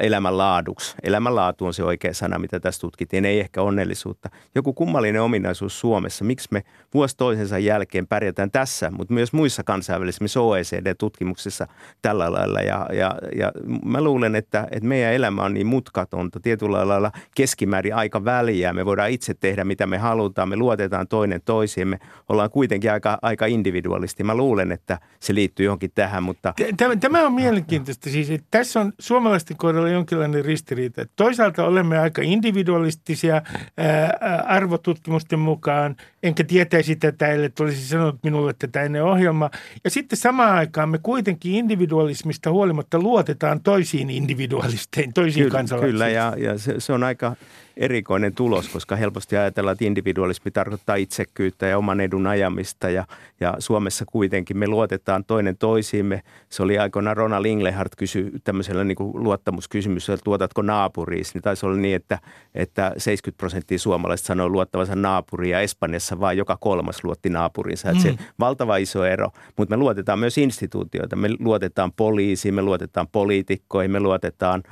elämänlaaduksi. Elämänlaatu on se oikea sana, mitä tässä tutkittiin, ei ehkä onnellisuutta. Joku kummallinen ominaisuus Suomessa. Miksi me vuosi toisensa jälkeen pärjätään tässä, mutta myös muissa kansainvälisissä O E C D-tutkimuksissa tällä lailla. Ja, ja, ja mä luulen, että, että meidän elämä on niin mutkatonta. Tietyllä lailla keskimäärin aika väliä. Me voidaan itse tehdä, mitä me halutaan. Me luotetaan toinen toisiin. Me ollaan kuitenkin aika, aika individuaalisti. Mä luulen, että se liittyy johonkin tähän, mutta... Tämä, tämä on mielenkiintoista. Siis, että tässä on suomalaisten kohdalla jonkinlainen ristiriita. Toisaalta olemme aika individualistisia ää, arvotutkimusten mukaan, enkä tietäisi tätä, ellei olisi sanonut minulle tätä ennen ohjelmaa. Ja sitten samaan aikaan me kuitenkin individualismista huolimatta luotetaan toisiin individualisteihin, toisiin kyllä, kansalaisiin. Kyllä, ja, ja se, se on aika erikoinen tulos, koska helposti ajatellaan, että individualismi tarkoittaa itsekkyyttä ja oman edun ajamista. Ja, ja Suomessa kuitenkin me luotetaan toinen toisiimme. Se oli aikoinaan Ronald Inglehart kysyi tämmöisellä niin kuin luottamuskysymys, että luotatko naapuriisi. Niin taisi olla niin, että, että seitsemänkymmentä prosenttia suomalaisista sanoi luottavansa naapuria. Espanjassa vaan joka kolmas luotti naapurinsa. Mm. Se on valtava iso ero, mutta me luotetaan myös instituutioita. Me luotetaan poliisiin, me luotetaan poliitikkoihin, me luotetaan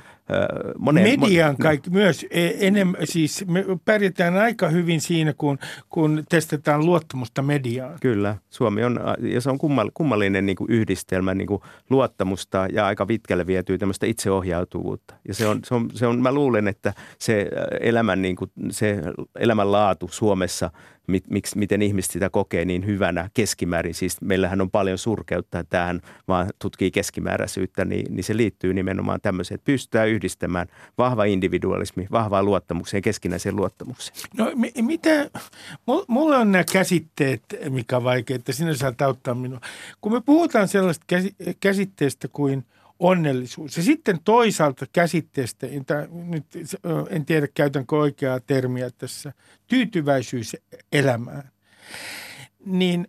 Moneen, median kaikki no. myös enemmän, siis me pärjätään aika hyvin siinä, kun, kun testataan luottamusta mediaan. Kyllä, Suomi on, ja se on kummallinen niin kuin yhdistelmä niin kuin luottamusta ja aika pitkälle vietyy tämmöistä itseohjautuvuutta. Ja se on, se on, se on mä luulen, että se, elämän, niin kuin, se elämänlaatu Suomessa, mit, miksi, miten ihmiset sitä kokee niin hyvänä keskimäärin, siis meillähän on paljon surkeutta tähän, vaan tutkii keskimääräisyyttä, niin, niin se liittyy nimenomaan tämmöiseen, että pystytään yhdistämään vahva individualismi, vahvaa luottamukseen, keskinäiseen luottamukseen. No m- mitä, mulla on nämä käsitteet, mikä on vaikea, että sinä saat auttaa minua. Kun me puhutaan sellaista käs- käsitteestä kuin onnellisuus ja sitten toisaalta käsitteestä, nyt en tiedä käytänkö oikeaa termiä tässä, tyytyväisyys elämään, niin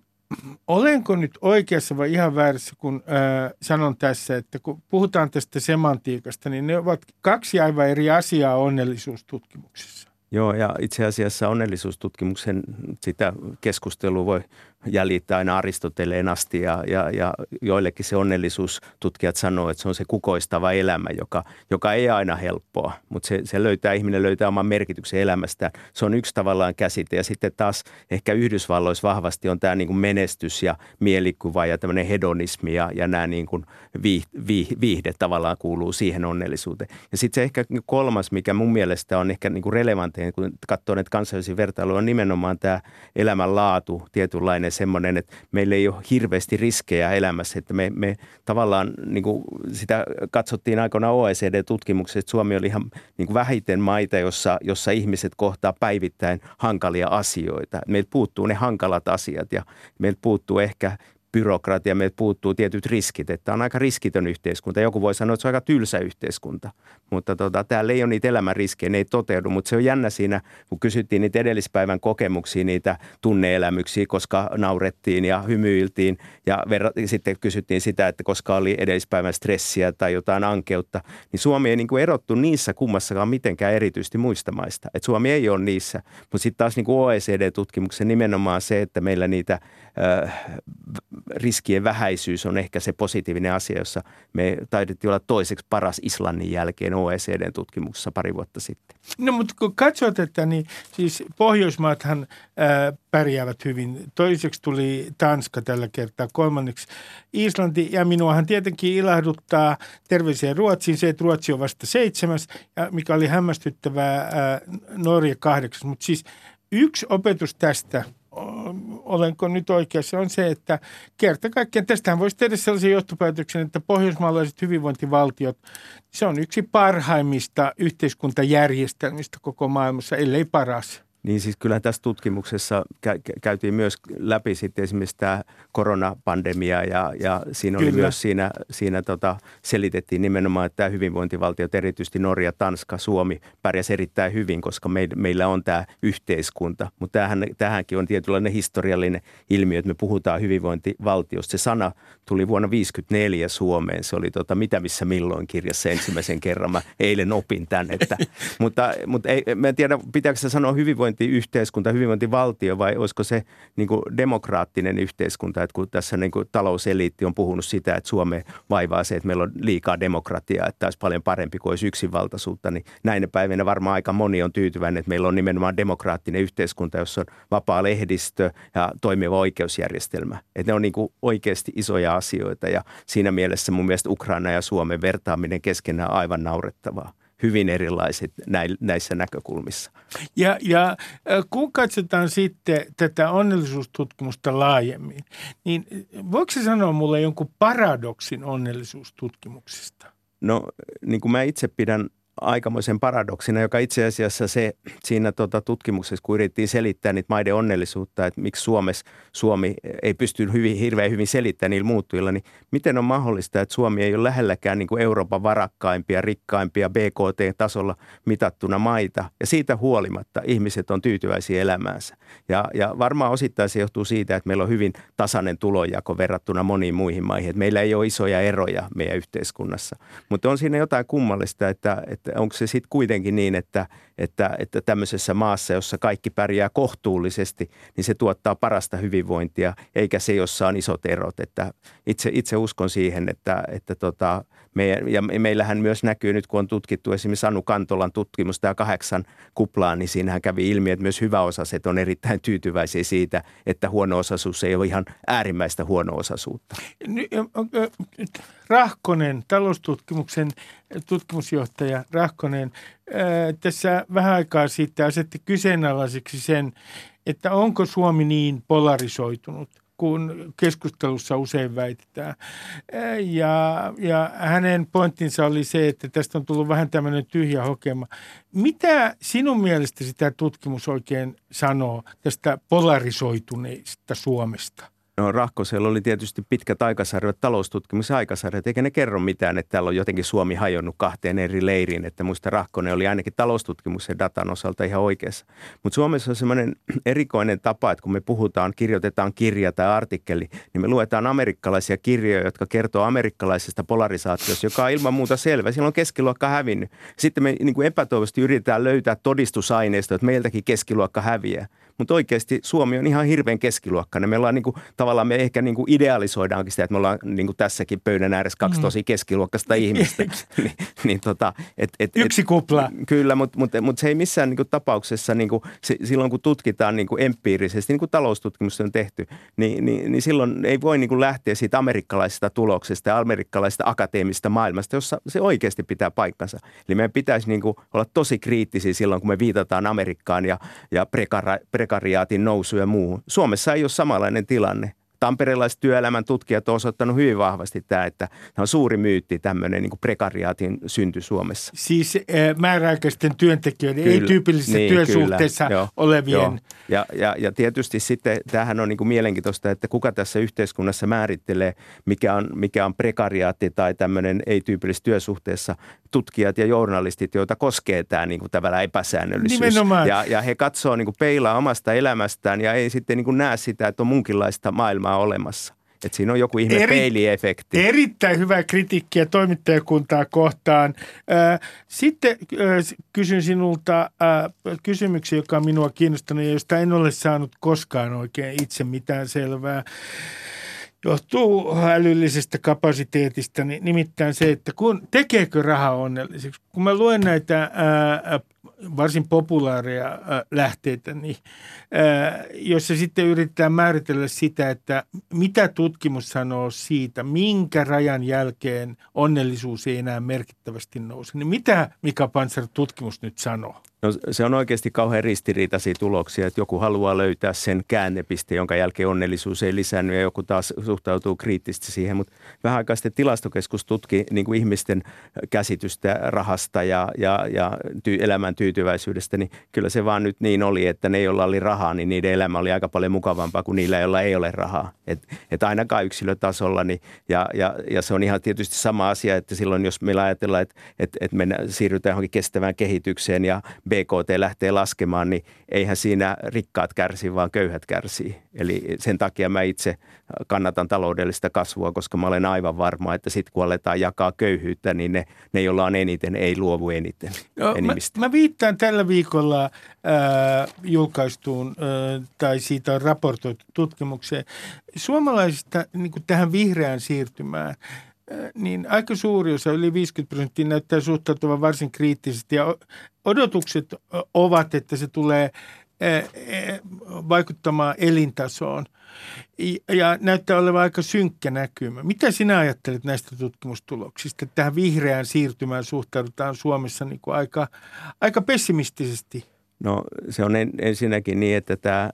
olenko nyt oikeassa vai ihan väärässä, kun äh, sanon tässä, että kun puhutaan tästä semantiikasta, niin ne ovat kaksi aivan eri asiaa onnellisuustutkimuksessa. Joo, ja itse asiassa onnellisuustutkimuksen sitä keskustelua voi jäljittää aina Aristoteleen asti, ja, ja, ja joillekin se onnellisuustutkijat sanoo, että se on se kukoistava elämä, joka, joka ei aina helppoa, mutta se, se löytää, ihminen löytää oman merkityksen elämästään. Se on yksi tavallaan käsite, ja sitten taas ehkä Yhdysvalloissa vahvasti on tämä niin kuin menestys ja mielikuva ja tämmöinen hedonismi, ja, ja nämä niin kuin viih, viih, viihde tavallaan kuuluu siihen onnellisuuteen. Ja sitten se ehkä kolmas, mikä mun mielestä on ehkä niin kuin relevanteinen, kun katsoo näitä kansainvälisiä vertailuja, on nimenomaan tämä elämänlaatu, tietynlainen semmoinen, että meillä ei ole hirveästi riskejä elämässä, että me, me tavallaan niin kuin sitä katsottiin aikoinaan O E C D-tutkimuksessa, että Suomi oli ihan niin kuin vähiten maita, jossa, jossa ihmiset kohtaa päivittäin hankalia asioita. Meiltä puuttuu ne hankalat asiat ja meiltä puuttuu ehkä byrokratia, meiltä puuttuu tietyt riskit, että on aika riskitön yhteiskunta. Joku voi sanoa, että se on aika tylsä yhteiskunta, mutta tota, täällä ei ole niitä elämän riskejä, ne ei toteudu, mutta se on jännä siinä, kun kysyttiin niitä edellispäivän kokemuksia, niitä tunneelämyksiä, koska naurettiin ja hymyiltiin ja verrat- sitten kysyttiin sitä, että koska oli edellispäivän stressiä tai jotain ankeutta, niin Suomi ei niin kuin erottu niissä kummassakaan mitenkään erityisesti muista maista, että Suomi ei ole niissä, mutta sitten taas niin kuin O E C D-tutkimuksen nimenomaan se, että meillä niitä ö, riskien vähäisyys on ehkä se positiivinen asia, jossa me taidettiin olla toiseksi paras Islannin jälkeen O E C D-tutkimuksessa pari vuotta sitten. No mutta kun katsot, että niin siis Pohjoismaathan ää, pärjäävät hyvin. Toiseksi tuli Tanska tällä kertaa, kolmanneksi Islanti ja minuahan tietenkin ilahduttaa terveisiä Ruotsiin. Se, että Ruotsi on vasta seitsemäs, ja mikä oli hämmästyttävää, ää, Norja kahdeksas, mutta siis yksi opetus tästä, olenko nyt oikeassa, on se, että kerta kaikkiaan, tästähän voisi tehdä sellaisen johtopäätöksen, että pohjoismaalaiset hyvinvointivaltiot, se on yksi parhaimmista yhteiskuntajärjestelmistä koko maailmassa, ellei paras. Niin siis kyllä tässä tutkimuksessa kä- käytiin myös läpi sitten esimerkiksi tämä koronapandemia ja, ja siinä oli kyllä. myös siinä, siinä tota, selitettiin nimenomaan, että tämä hyvinvointivaltiot, erityisesti Norja, Tanska, Suomi pärjäs erittäin hyvin, koska me, meillä on tämä yhteiskunta. Mutta tämähän, tähänkin on tietynlainen historiallinen ilmiö, että me puhutaan hyvinvointivaltiosta. Se sana tuli vuonna tuhatyhdeksänsataaviisikymmentäneljä Suomeen. Se oli tota, mitä missä milloin kirjassa ensimmäisen kerran. Mä eilen opin tämän. Että, mutta mutta ei, mä en tiedä, pitääkö se sanoa hyvinvointivaltio. Hyvinvointiyhteiskunta, hyvinvointivaltio vai olisiko se niin kuin demokraattinen yhteiskunta, että kun tässä niin kuin talouseliitti on puhunut sitä, että Suomeen vaivaa se, että meillä on liikaa demokratiaa, että olisi paljon parempi kuin olisi yksinvaltaisuutta, niin näinä päivinä varmaan aika moni on tyytyväinen, että meillä on nimenomaan demokraattinen yhteiskunta, jossa on vapaa lehdistö ja toimiva oikeusjärjestelmä. Että ne on niin kuin oikeasti isoja asioita ja siinä mielessä mun mielestä Ukraina ja Suomen vertaaminen keskenään on aivan naurettavaa. Hyvin erilaiset näissä näkökulmissa. Ja, ja kun katsotaan sitten tätä onnellisuustutkimusta laajemmin, niin voiko se sanoa mulle jonkun paradoksin onnellisuustutkimuksesta? No niin kuin mä itse pidän aikamoisen paradoksina, joka itse asiassa se siinä tota, tutkimuksessa, kun yritettiin selittää niitä maiden onnellisuutta, että miksi Suomessa Suomi ei pysty hyvin, hirveän hyvin selittämään niillä muuttujilla, niin miten on mahdollista, että Suomi ei ole lähelläkään niin kuin Euroopan varakkaimpia, rikkaimpia B K T-tasolla mitattuna maita. Ja siitä huolimatta ihmiset on tyytyväisiä elämäänsä. Ja, ja varmaan osittain se johtuu siitä, että meillä on hyvin tasainen tulonjako verrattuna moniin muihin maihin. Että meillä ei ole isoja eroja meidän yhteiskunnassa. Mutta on siinä jotain kummallista, että, että onko se sitten kuitenkin niin, että, että, että tämmöisessä maassa, jossa kaikki pärjää kohtuullisesti, niin se tuottaa parasta hyvinvointia, eikä se, jossa on isot erot. Että itse, itse uskon siihen, että, että tota, meidän, ja meillähän myös näkyy nyt, kun on tutkittu esimerkiksi Anu Kantolan tutkimusta ja kahdeksan kuplaa, niin siinähän kävi ilmi, että myös hyväosaiset on erittäin tyytyväisiä siitä, että huono-osaisuus ei ole ihan äärimmäistä huono-osaisuutta. Rahkonen, taloustutkimuksen tutkimusjohtaja Rahkonen, ää, tässä vähän aikaa sitten asetti kyseenalaiseksi sen, että onko Suomi niin polarisoitunut, kun keskustelussa usein väitetään. Ää, ja, ja hänen pointtinsa oli se, että tästä on tullut vähän tämmöinen tyhjä hokema. Mitä sinun mielestäsi tämä tutkimus oikein sanoo tästä polarisoituneista Suomesta? No Rahkosella oli tietysti pitkät aikasarjat, taloustutkimuksen aikasarjat, eikä ne kerro mitään, että täällä on jotenkin Suomi hajonnut kahteen eri leiriin, että muista Rahkonen oli ainakin taloustutkimuksen datan osalta ihan oikeassa. Mutta Suomessa on semmoinen erikoinen tapa, että kun me puhutaan, kirjoitetaan kirja tai artikkeli, niin me luetaan amerikkalaisia kirjoja, jotka kertoo amerikkalaisesta polarisaatiosta, joka on ilman muuta selvä. Siellä on keskiluokka hävinnyt. Sitten me niin kuin epätoivosti yritetään löytää todistusaineistoa, että meiltäkin keskiluokka häviää. Mutta oikeasti Suomi on ihan hirveän keskiluokkainen. Me ollaan niin kuin, tavallaan me ehkä niin kuin idealisoidaankin sitä, että me ollaan niin kuin tässäkin pöydän ääressä kaksi tosi keskiluokkaista ihmistä. Ni, niin tota, et, et, et, Yksi kupla. Kyllä, mutta mut, mut se ei missään niin kuin tapauksessa, niin kuin, se, silloin kun tutkitaan niin kuin empiirisesti, niin kuin taloustutkimusta on tehty, niin, niin, niin silloin ei voi niin kuin lähteä siitä amerikkalaisesta tuloksesta ja amerikkalaisesta akateemisesta maailmasta, jossa se oikeasti pitää paikkansa. Eli meidän pitäisi niin kuin olla tosi kriittisiä silloin, kun me viitataan Amerikkaan ja, ja prekara, prekariaatin nousuun ja muuhun. Suomessa ei ole samanlainen tilanne. tamperelaiset työelämän tutkijat on osoittanut hyvin vahvasti tämä, että tämä on suuri myytti tämmöinen niin kuin prekariaatin synty Suomessa. Siis äh, määräaikaisten työntekijöiden, kyllä, ei tyypillisissä niin, työsuhteissa kyllä, joo, olevien. Joo. Ja, ja, ja tietysti sitten tämähän on niin kuin mielenkiintoista, että kuka tässä yhteiskunnassa määrittelee, mikä on, mikä on prekariaatti tai tämmöinen ei tyypillisessä työsuhteessa. Tutkijat ja journalistit, joita koskee tämä niin kuin tavallaan epäsäännöllisyys. Nimenomaan. Ja, ja he katsoo niin kuin peilaa omasta elämästään ja ei sitten niin kuin näe sitä, että on munkinlaista maailmaa olemassa. Että siinä on joku ihme Eri, peiliefekti. Erittäin hyvää kritiikkiä toimittajakuntaa kohtaan. Sitten kysyn sinulta kysymyksen, joka on minua kiinnostanut ja josta en ole saanut koskaan oikein itse mitään selvää. Johtuu älyllisestä kapasiteetista, niin nimittäin se, että kun tekeekö raha onnelliseksi. Kun mä luen näitä ää, varsin populaaria ää, lähteitä, niin, ää, jossa sitten yritetään määritellä sitä, että mitä tutkimus sanoo siitä, minkä rajan jälkeen onnellisuus ei enää merkittävästi nouse. Niin mitä Mika Pantzar tutkimus nyt sanoo? No, se on oikeasti kauhean ristiriitaisia tuloksia, että joku haluaa löytää sen käännepiste, jonka jälkeen onnellisuus ei lisännyt ja joku taas suhtautuu kriittisesti siihen. Mutta vähän aikaa sitten tilastokeskus tutki niin kuin ihmisten käsitystä rahasta ja, ja, ja ty- elämän tyytyväisyydestä, niin kyllä se vaan nyt niin oli, että ne, joilla oli rahaa, niin niiden elämä oli aika paljon mukavampaa kuin niillä, joilla ei ole rahaa. Että et ainakaan yksilötasolla, niin, ja, ja, ja se on ihan tietysti sama asia, että silloin jos meillä ajatellaan, että et, et me siirrytään johonkin kestävään kehitykseen ja B K T lähtee laskemaan, niin eihän siinä rikkaat kärsii, vaan köyhät kärsii. Eli sen takia mä itse kannatan taloudellista kasvua, koska mä olen aivan varma, että sitten kun aletaan jakaa köyhyyttä, niin ne, ne joilla on eniten, ei luovu eniten. No, mä, mä viittaan tällä viikolla ää, julkaistuun, ää, tai siitä on raportoitu tutkimukseen, suomalaisista niin kuin tähän vihreään siirtymään. Niin aika suuri osa, yli viisikymmentä prosenttia näyttää suhtautuvan varsin kriittisesti ja odotukset ovat, että se tulee vaikuttamaan elintasoon ja näyttää olevan aika synkkä näkymä. Mitä sinä ajattelet näistä tutkimustuloksista? Tähän vihreään siirtymään suhtaudutaan Suomessa niin kuin aika, aika pessimistisesti. No se on ensinnäkin niin, että tämä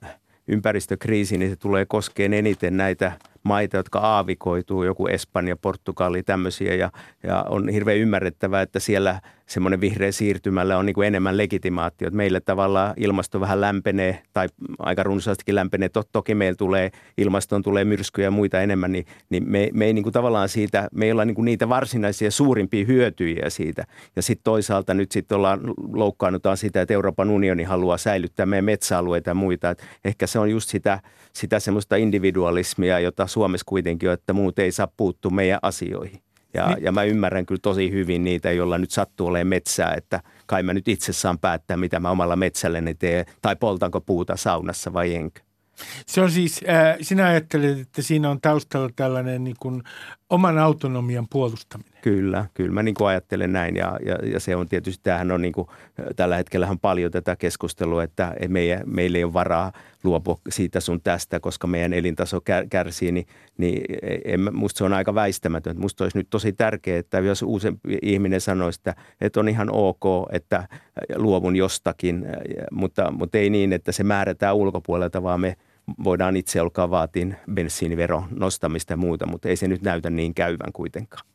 ympäristökriisi, niin se tulee koskeen eniten näitä maita, jotka aavikoituu, joku Espanja, Portugali, tämmöisiä, ja, ja on hirveän ymmärrettävää, että siellä semmoinen vihreä siirtymällä on niin kuin enemmän legitimaatio. Että meillä tavallaan ilmasto vähän lämpenee, tai aika runsaastikin lämpenee, toki meillä tulee, ilmastoon tulee myrskyjä ja muita enemmän, niin, niin me, me ei niin kuin tavallaan siitä, me ei olla niin kuin niitä varsinaisia suurimpia hyötyjiä siitä. Ja sitten toisaalta nyt sitten ollaan, loukkaannutaan sitä, että Euroopan unioni haluaa säilyttää meidän metsäalueita ja muita. Et ehkä se on just sitä, sitä semmoista individualismia, jota Suomessa kuitenkin on, että muut ei saa puuttua meidän asioihin. Ja, niin. ja mä ymmärrän kyllä tosi hyvin niitä, joilla nyt sattuu olemaan metsää, että kai mä nyt itse saan päättää, mitä mä omalla metsälleni teen, tai poltanko puuta saunassa vai enkä. Se on siis, äh, sinä ajattelet, että siinä on taustalla tällainen niin kuin oman autonomian puolustaminen. Kyllä, kyllä mä niin kuin ajattelen näin ja, ja, ja se on tietysti, tämähän on niin kuin, tällä hetkellä on paljon tätä keskustelua, että meidän, meillä ei ole varaa luopua siitä sun tästä, koska meidän elintaso kärsii, niin, niin en, musta se on aika väistämätön. Musta olisi nyt tosi tärkeää, että jos uusempi ihminen sanoisi, että, että on ihan ok, että luovun jostakin, mutta, mutta ei niin, että se määrätään ulkopuolelta, vaan me voidaan itse alkaa vaatin bensiiniveron nostamista ja muuta, mutta ei se nyt näytä niin käyvän kuitenkaan.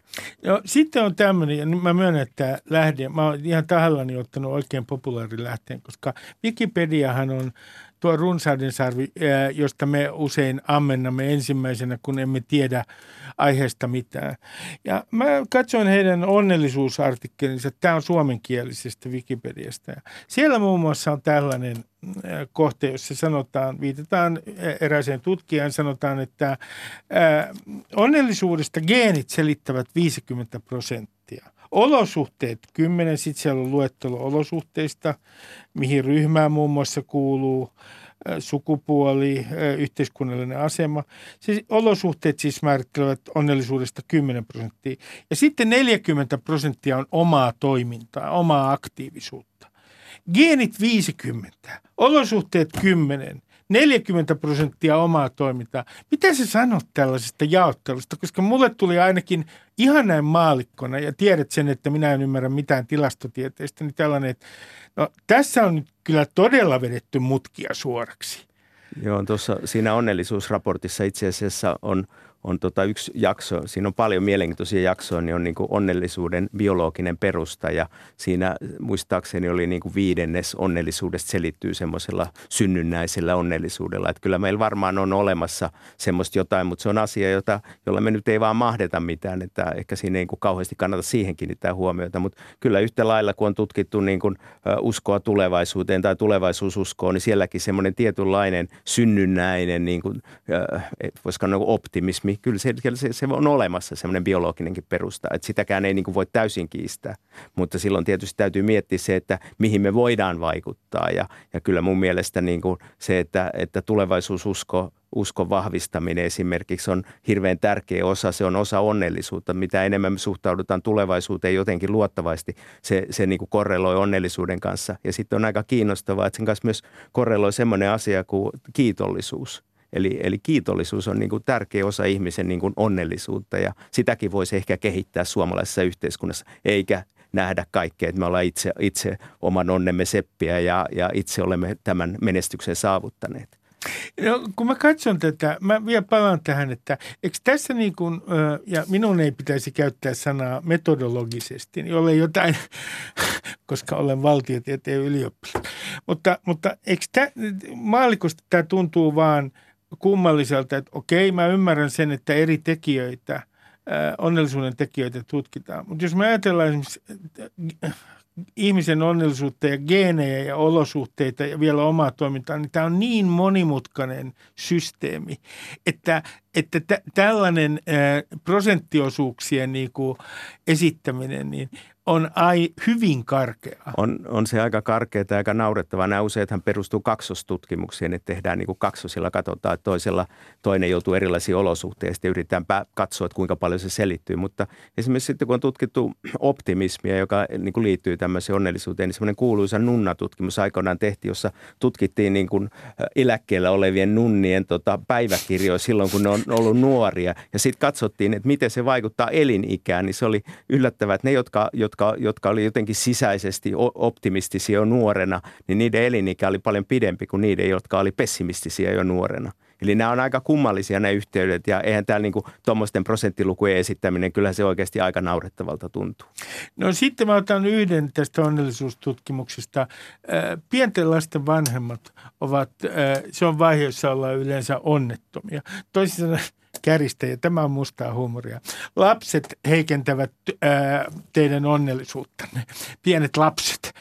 No, sitten on tämmöinen, ja mä myönnän, että lähden, mä oon ihan tahallani ottanut oikein populaarin lähteen, koska Wikipediahan on tuo runsaudensarvi, josta me usein ammennamme ensimmäisenä, kun emme tiedä aiheesta mitään. Ja mä katsoin heidän onnellisuusartikkelinsa, tämä on suomenkielisestä Wikipediasta. Siellä muun muassa on tällainen kohte, jossa sanotaan, viitataan erääseen tutkijaan, sanotaan, että onnellisuudesta geenit selittävät viisikymmentä prosenttia. Olosuhteet kymmenen, sitten siellä on luettelo olosuhteista, mihin ryhmään muun muassa kuuluu, sukupuoli, yhteiskunnallinen asema. Siis olosuhteet siis määrittelevät onnellisuudesta kymmenen prosenttia. Ja sitten neljäkymmentä prosenttia on omaa toimintaa, omaa aktiivisuutta. Geenit viisikymmentä, olosuhteet kymmenen. neljäkymmentä prosenttia omaa toimintaa. Mitä sä sanot tällaisesta jaottelusta? Koska mulle tuli ainakin ihan näin maallikkona, ja tiedät sen, että minä en ymmärrä mitään tilastotieteistä, niin tällainen, että no, tässä on nyt kyllä todella vedetty mutkia suoraksi. Joo, tuossa siinä onnellisuusraportissa itse asiassa on, on tota yksi jakso, siinä on paljon mielenkiintoisia jaksoja, niin on niin kuin onnellisuuden biologinen perusta ja siinä muistaakseni oli niin kuin viidennes onnellisuudesta selittyy semmoisella synnynnäisellä onnellisuudella. Että kyllä meillä varmaan on olemassa semmoista jotain, mutta se on asia, jota, jolla me nyt ei vaan mahdeta mitään, että ehkä siinä ei niin kuin kauheasti kannata siihen kiinnittää huomiota, mutta kyllä yhtä lailla kun on tutkittu niin kuin uskoa tulevaisuuteen tai tulevaisuususkoon, niin sielläkin semmoinen tietynlainen synnynnäinen, niin kuin, voisi sanoa optimismi, kyllä se, se, se on olemassa semmoinen biologinenkin perusta, että sitäkään ei niin kuin voi täysin kiistää, mutta silloin tietysti täytyy miettiä se, että mihin me voidaan vaikuttaa ja, ja kyllä mun mielestä niin kuin se, että, että tulevaisuususko, uskon vahvistaminen esimerkiksi on hirveän tärkeä osa, se on osa onnellisuutta. Mitä enemmän me suhtaudutaan tulevaisuuteen jotenkin luottavasti, se, se niin kuin korreloi onnellisuuden kanssa. Ja sitten on aika kiinnostavaa, että sen kanssa myös korreloi semmoinen asia kuin kiitollisuus. Eli, eli kiitollisuus on niin kuin tärkeä osa ihmisen niin kuin onnellisuutta ja sitäkin voisi ehkä kehittää suomalaisessa yhteiskunnassa, eikä nähdä kaikkea, että me ollaan itse, itse oman onnemme seppiä ja, ja itse olemme tämän menestyksen saavuttaneet. No, kun mä katson tätä, mä vielä palaan tähän, että eikö tässä niin kuin, ja minun ei pitäisi käyttää sanaa metodologisesti, niin ole jotain, koska olen valtiotieteen ylioppilas. Mutta, mutta eikö tämä, maallikosta tämä tuntuu vaan kummalliselta, että okei, mä ymmärrän sen, että eri tekijöitä, onnellisuuden tekijöitä tutkitaan. Mutta jos me ajatellaan esimerkiksi ihmisen onnellisuutta ja geenejä ja olosuhteita ja vielä omaa toimintaa, niin tämä on niin monimutkainen systeemi, että, että tä, tällainen ää, prosenttiosuuksien niin kuin esittäminen niin on ai, hyvin karkea. On, on se aika karkea ja aika naurettava. Nämä useinhan perustuu kaksostutkimuksiin, että tehdään niin kuin kaksosilla, katsotaan, että toisella, toinen joutuu erilaisiin olosuhteisiin ja yritetään katsoa, että kuinka paljon se selittyy. Mutta esimerkiksi sitten, kun on tutkittu optimismia, joka niin kuin liittyy tämmöiseen onnellisuuteen, niin semmoinen kuuluisa nunnatutkimus aikoinaan tehtiin, jossa tutkittiin niin kuin eläkkeellä olevien nunnien tota, päiväkirjoja silloin, kun ne on ollut nuoria. Ja sitten katsottiin, että miten se vaikuttaa elinikään, niin se oli yllättävää, että ne, jotka, jotka jotka oli jotenkin sisäisesti optimistisia jo nuorena, niin niiden elinikä oli paljon pidempi kuin niiden, jotka oli pessimistisiä jo nuorena. Eli nämä on aika kummallisia nämä yhteydet ja eihän täällä niinku tuommoisten prosenttilukujen esittäminen, kyllähän se oikeasti aika naurettavalta tuntuu. No sitten mä otan yhden tästä onnellisuustutkimuksesta. Pienten lasten vanhemmat ovat, se on vaihe, jossa ollaan yleensä onnettomia. Toisin sanoen käristä, ja tämä on mustaa huumoria. Lapset heikentävät ää, teidän onnellisuuttanne, pienet lapset.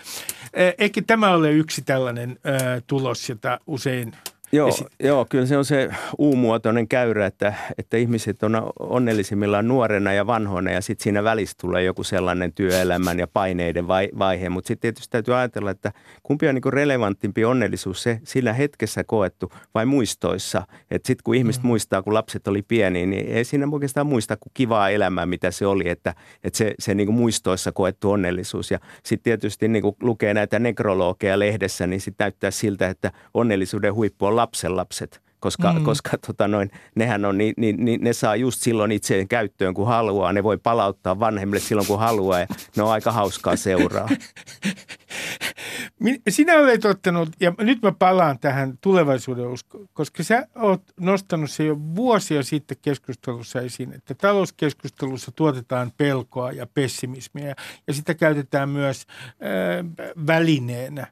Eikä tämä ole yksi tällainen ää, tulos, jota usein... Joo, joo, kyllä se on se uumuotoinen käyrä, että, että ihmiset on onnellisimmillaan nuorena ja vanhoina ja sitten siinä välissä tulee joku sellainen työelämän ja paineiden vai, vaihe. Mutta sitten tietysti täytyy ajatella, että kumpi on niinku relevantimpi onnellisuus, se sillä hetkessä koettu vai muistoissa. Että sitten kun ihmiset mm. muistaa, kun lapset oli pieniä, niin ei siinä oikeastaan muista kuin kivaa elämää, mitä se oli. Että, että se, se niinku muistoissa koettu onnellisuus. Ja sitten tietysti niinku lukee näitä nekrologeja lehdessä, niin sitten näyttää siltä, että onnellisuuden huippu on lapsenlapset, koska, mm. koska tota noin, nehän on, niin, niin, niin, ne saa just silloin itseen käyttöön, kun haluaa. Ne voi palauttaa vanhemmille silloin, kun haluaa ja ne on aika hauskaa seuraa. Sinä olet ottanut, ja nyt mä palaan tähän tulevaisuuden uskoon, koska sä oot nostanut se jo vuosia sitten keskustelussa esiin, että talouskeskustelussa tuotetaan pelkoa ja pessimismiä ja sitä käytetään myös äh, välineenä.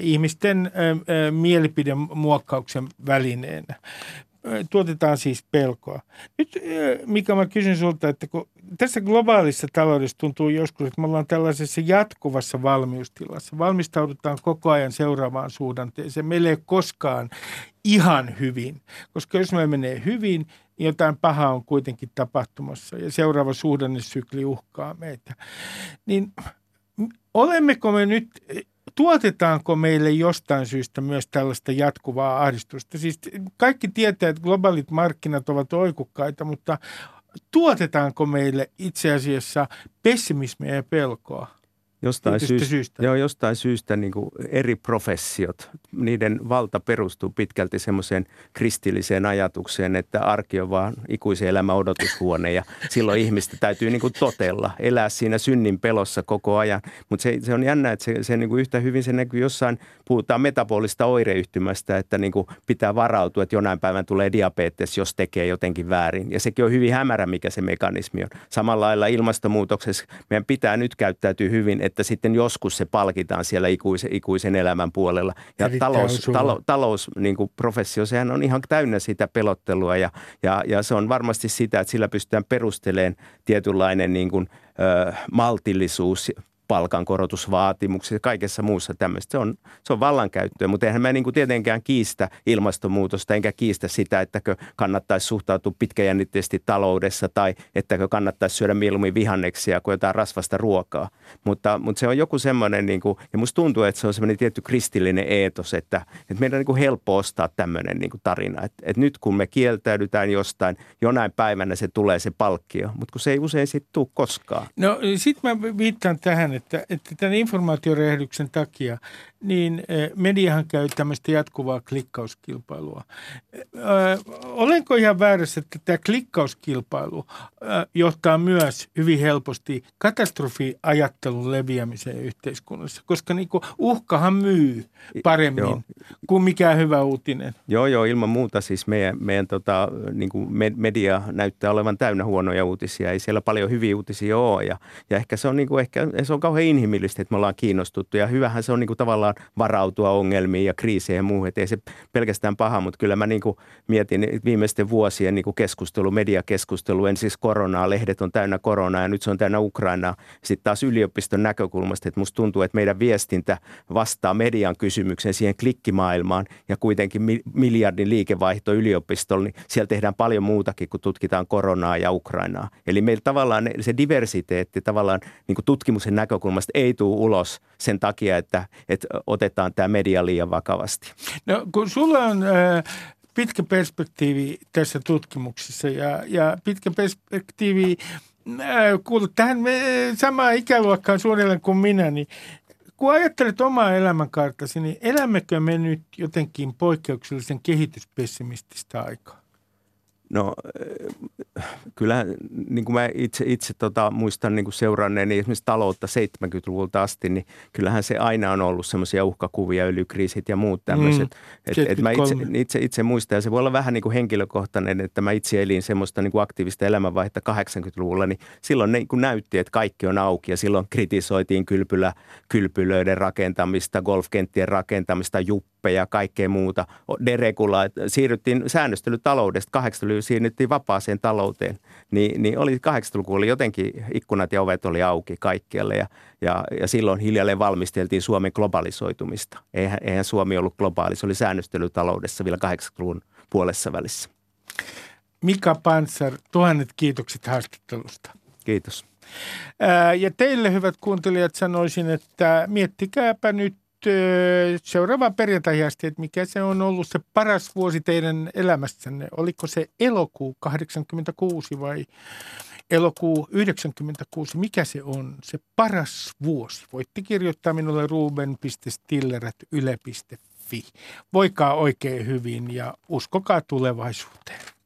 Ihmisten mielipidemuokkauksen välineenä. Tuotetaan siis pelkoa. Nyt Mika, mä kysyn sulta, että kun tässä globaalissa taloudessa tuntuu joskus, että me ollaan tällaisessa jatkuvassa valmiustilassa. Valmistaudutaan koko ajan seuraavaan suhdanteeseen. Meillä ei koskaan ihan hyvin, koska jos me menee hyvin, niin jotain pahaa on kuitenkin tapahtumassa ja seuraava suhdannesykli uhkaa meitä. Niin olemmeko me nyt... Tuotetaanko meille jostain syystä myös tällaista jatkuvaa ahdistusta? Siis kaikki tietää, että globaalit markkinat ovat oikukkaita, mutta tuotetaanko meille itse asiassa pessimismiä ja pelkoa? Jostain syystä, syystä. Joo, jostain syystä niin kuin eri professiot, niiden valta perustuu pitkälti semmoiseen kristilliseen ajatukseen, että arki on vaan ikuisen elämän odotushuone ja silloin ihmistä täytyy niin kuin totella, elää siinä synnin pelossa koko ajan. Mutta se, se on jännä, että se, se niin kuin yhtä hyvin se näkyy jossain, puhutaan metabolista oireyhtymästä, että niin kuin pitää varautua, että jonain päivän tulee diabetes, jos tekee jotenkin väärin. Ja sekin on hyvin hämärä, mikä se mekanismi on. Samalla lailla ilmastonmuutoksessa meidän pitää nyt käyttäytyä hyvin, että sitten joskus se palkitaan siellä ikuisen, ikuisen elämän puolella. Ja eli talous, talous, talous niin kuin professio, sehän on ihan täynnä sitä pelottelua ja, ja, ja se on varmasti sitä, että sillä pystytään perustelemaan tietynlainen niin kuin, ö, maltillisuus, palkankorotusvaatimukset ja kaikessa muussa tämmöistä. Se on, se on vallankäyttöä, mutta eihän mä niin kuin tietenkään kiistä ilmastonmuutosta, enkä kiistä sitä, ettäkö kannattaisi suhtautua pitkäjännitteisesti taloudessa tai ettäkö kannattaisi syödä mieluummin vihanneksia kuin jotain rasvasta ruokaa. Mutta, mutta se on joku semmoinen, niin kuin, ja musta tuntuu, että se on semmoinen tietty kristillinen eetos, että, että meidän on niin kuin helppo ostaa tämmöinen niin kuin tarina. Että, että nyt kun me kieltäydytään jostain, jonain päivänä se tulee se palkkio, mutta kun se ei usein sitten tule koskaan. No sit mä viittaan tähän, Että, että tämän informaatioräjähdyksen takia niin mediahan käy tämmöistä jatkuvaa klikkauskilpailua. Öö, olenko ihan väärässä, että tämä klikkauskilpailu öö, johtaa myös hyvin helposti katastrofiajattelun leviämiseen yhteiskunnassa, koska niinku uhkahan myy paremmin joo. kuin mikään hyvä uutinen. Joo, joo, ilman muuta siis meidän, meidän tota, niinku media näyttää olevan täynnä huonoja uutisia. Ei siellä paljon hyviä uutisia ole ja, ja ehkä se on niinku, ehkä se on kauhean inhimillistä, että me ollaan kiinnostuttu ja hyvähän se on niinku tavallaan varautua ongelmiin ja kriiseihin ja muuhun. Ei se pelkästään paha, mutta kyllä mä niinku mietin viimeisten vuosien niinku keskustelu, mediakeskustelu, en siis koronaa, lehdet on täynnä koronaa ja nyt se on täynnä Ukrainaa. Sitten taas yliopiston näkökulmasta, että musta tuntuu, että meidän viestintä vastaa median kysymykseen siihen klikkimaailmaan ja kuitenkin miljardin liikevaihto yliopistolla, niin siellä tehdään paljon muutakin, kun tutkitaan koronaa ja Ukrainaa. Eli meillä tavallaan se diversiteetti tavallaan niinku tutkimuksen näkökulmasta ei tule ulos sen takia, että, että otetaan tämä media liian vakavasti. No kun sulla on äh, pitkä perspektiivi tässä tutkimuksessa ja, ja pitkä perspektiivi, äh, kuulu tähän äh, samaan ikäluokkaan suunnilleen kuin minä, niin kun ajattelet omaa elämänkartasi, niin elämmekö me nyt jotenkin poikkeuksellisen kehityspessimististä aikaa? No kyllä, niin kuin mä itse, itse tota, muistan niin kuin seuranneeni esimerkiksi taloutta seitsemänkymmentäluvulta asti, niin kyllähän se aina on ollut semmoisia uhkakuvia, öljykriisit ja muut tämmöiset. Mm, et, et mä itse, itse, itse muistan, ja se voi olla vähän niin kuin henkilökohtainen, että mä itse elin semmoista niin kuin aktiivista elämänvaihetta kahdeksankymmentäluvulla, niin silloin niin kuin näytti, että kaikki on auki ja silloin kritisoitiin kylpylä, kylpylöiden rakentamista, golfkenttien rakentamista, juppeja, kaikkea muuta, deregulaa. Siirryttiin säännöstelytaloudesta kahdeksankymmentäluvulla. Siirryttiin vapaaseen talouteen, niin, niin oli kahdeksankymmentäluvulla oli jotenkin ikkunat ja ovet oli auki kaikkialle ja, ja, ja silloin hiljalleen valmisteltiin Suomen globalisoitumista. Eihän, eihän Suomi ollut globaali, se oli säännöstelytaloudessa vielä kahdeksankymmentäluvun puolessa välissä. Mika Pantzar, tuhannet kiitokset haastattelusta. Kiitos. Ää, ja teille hyvät kuuntelijat sanoisin, että miettikääpä nyt seuraava perjantai-asti, että mikä se on ollut se paras vuosi teidän elämässänne. Oliko se elokuu kahdeksankymmentäkuusi vai elokuu yhdeksänkymmentäkuusi? Mikä se on se paras vuosi? Voitte kirjoittaa minulle ruben piste stiller ät yle piste fi. Voikaa oikein hyvin ja uskokaa tulevaisuuteen.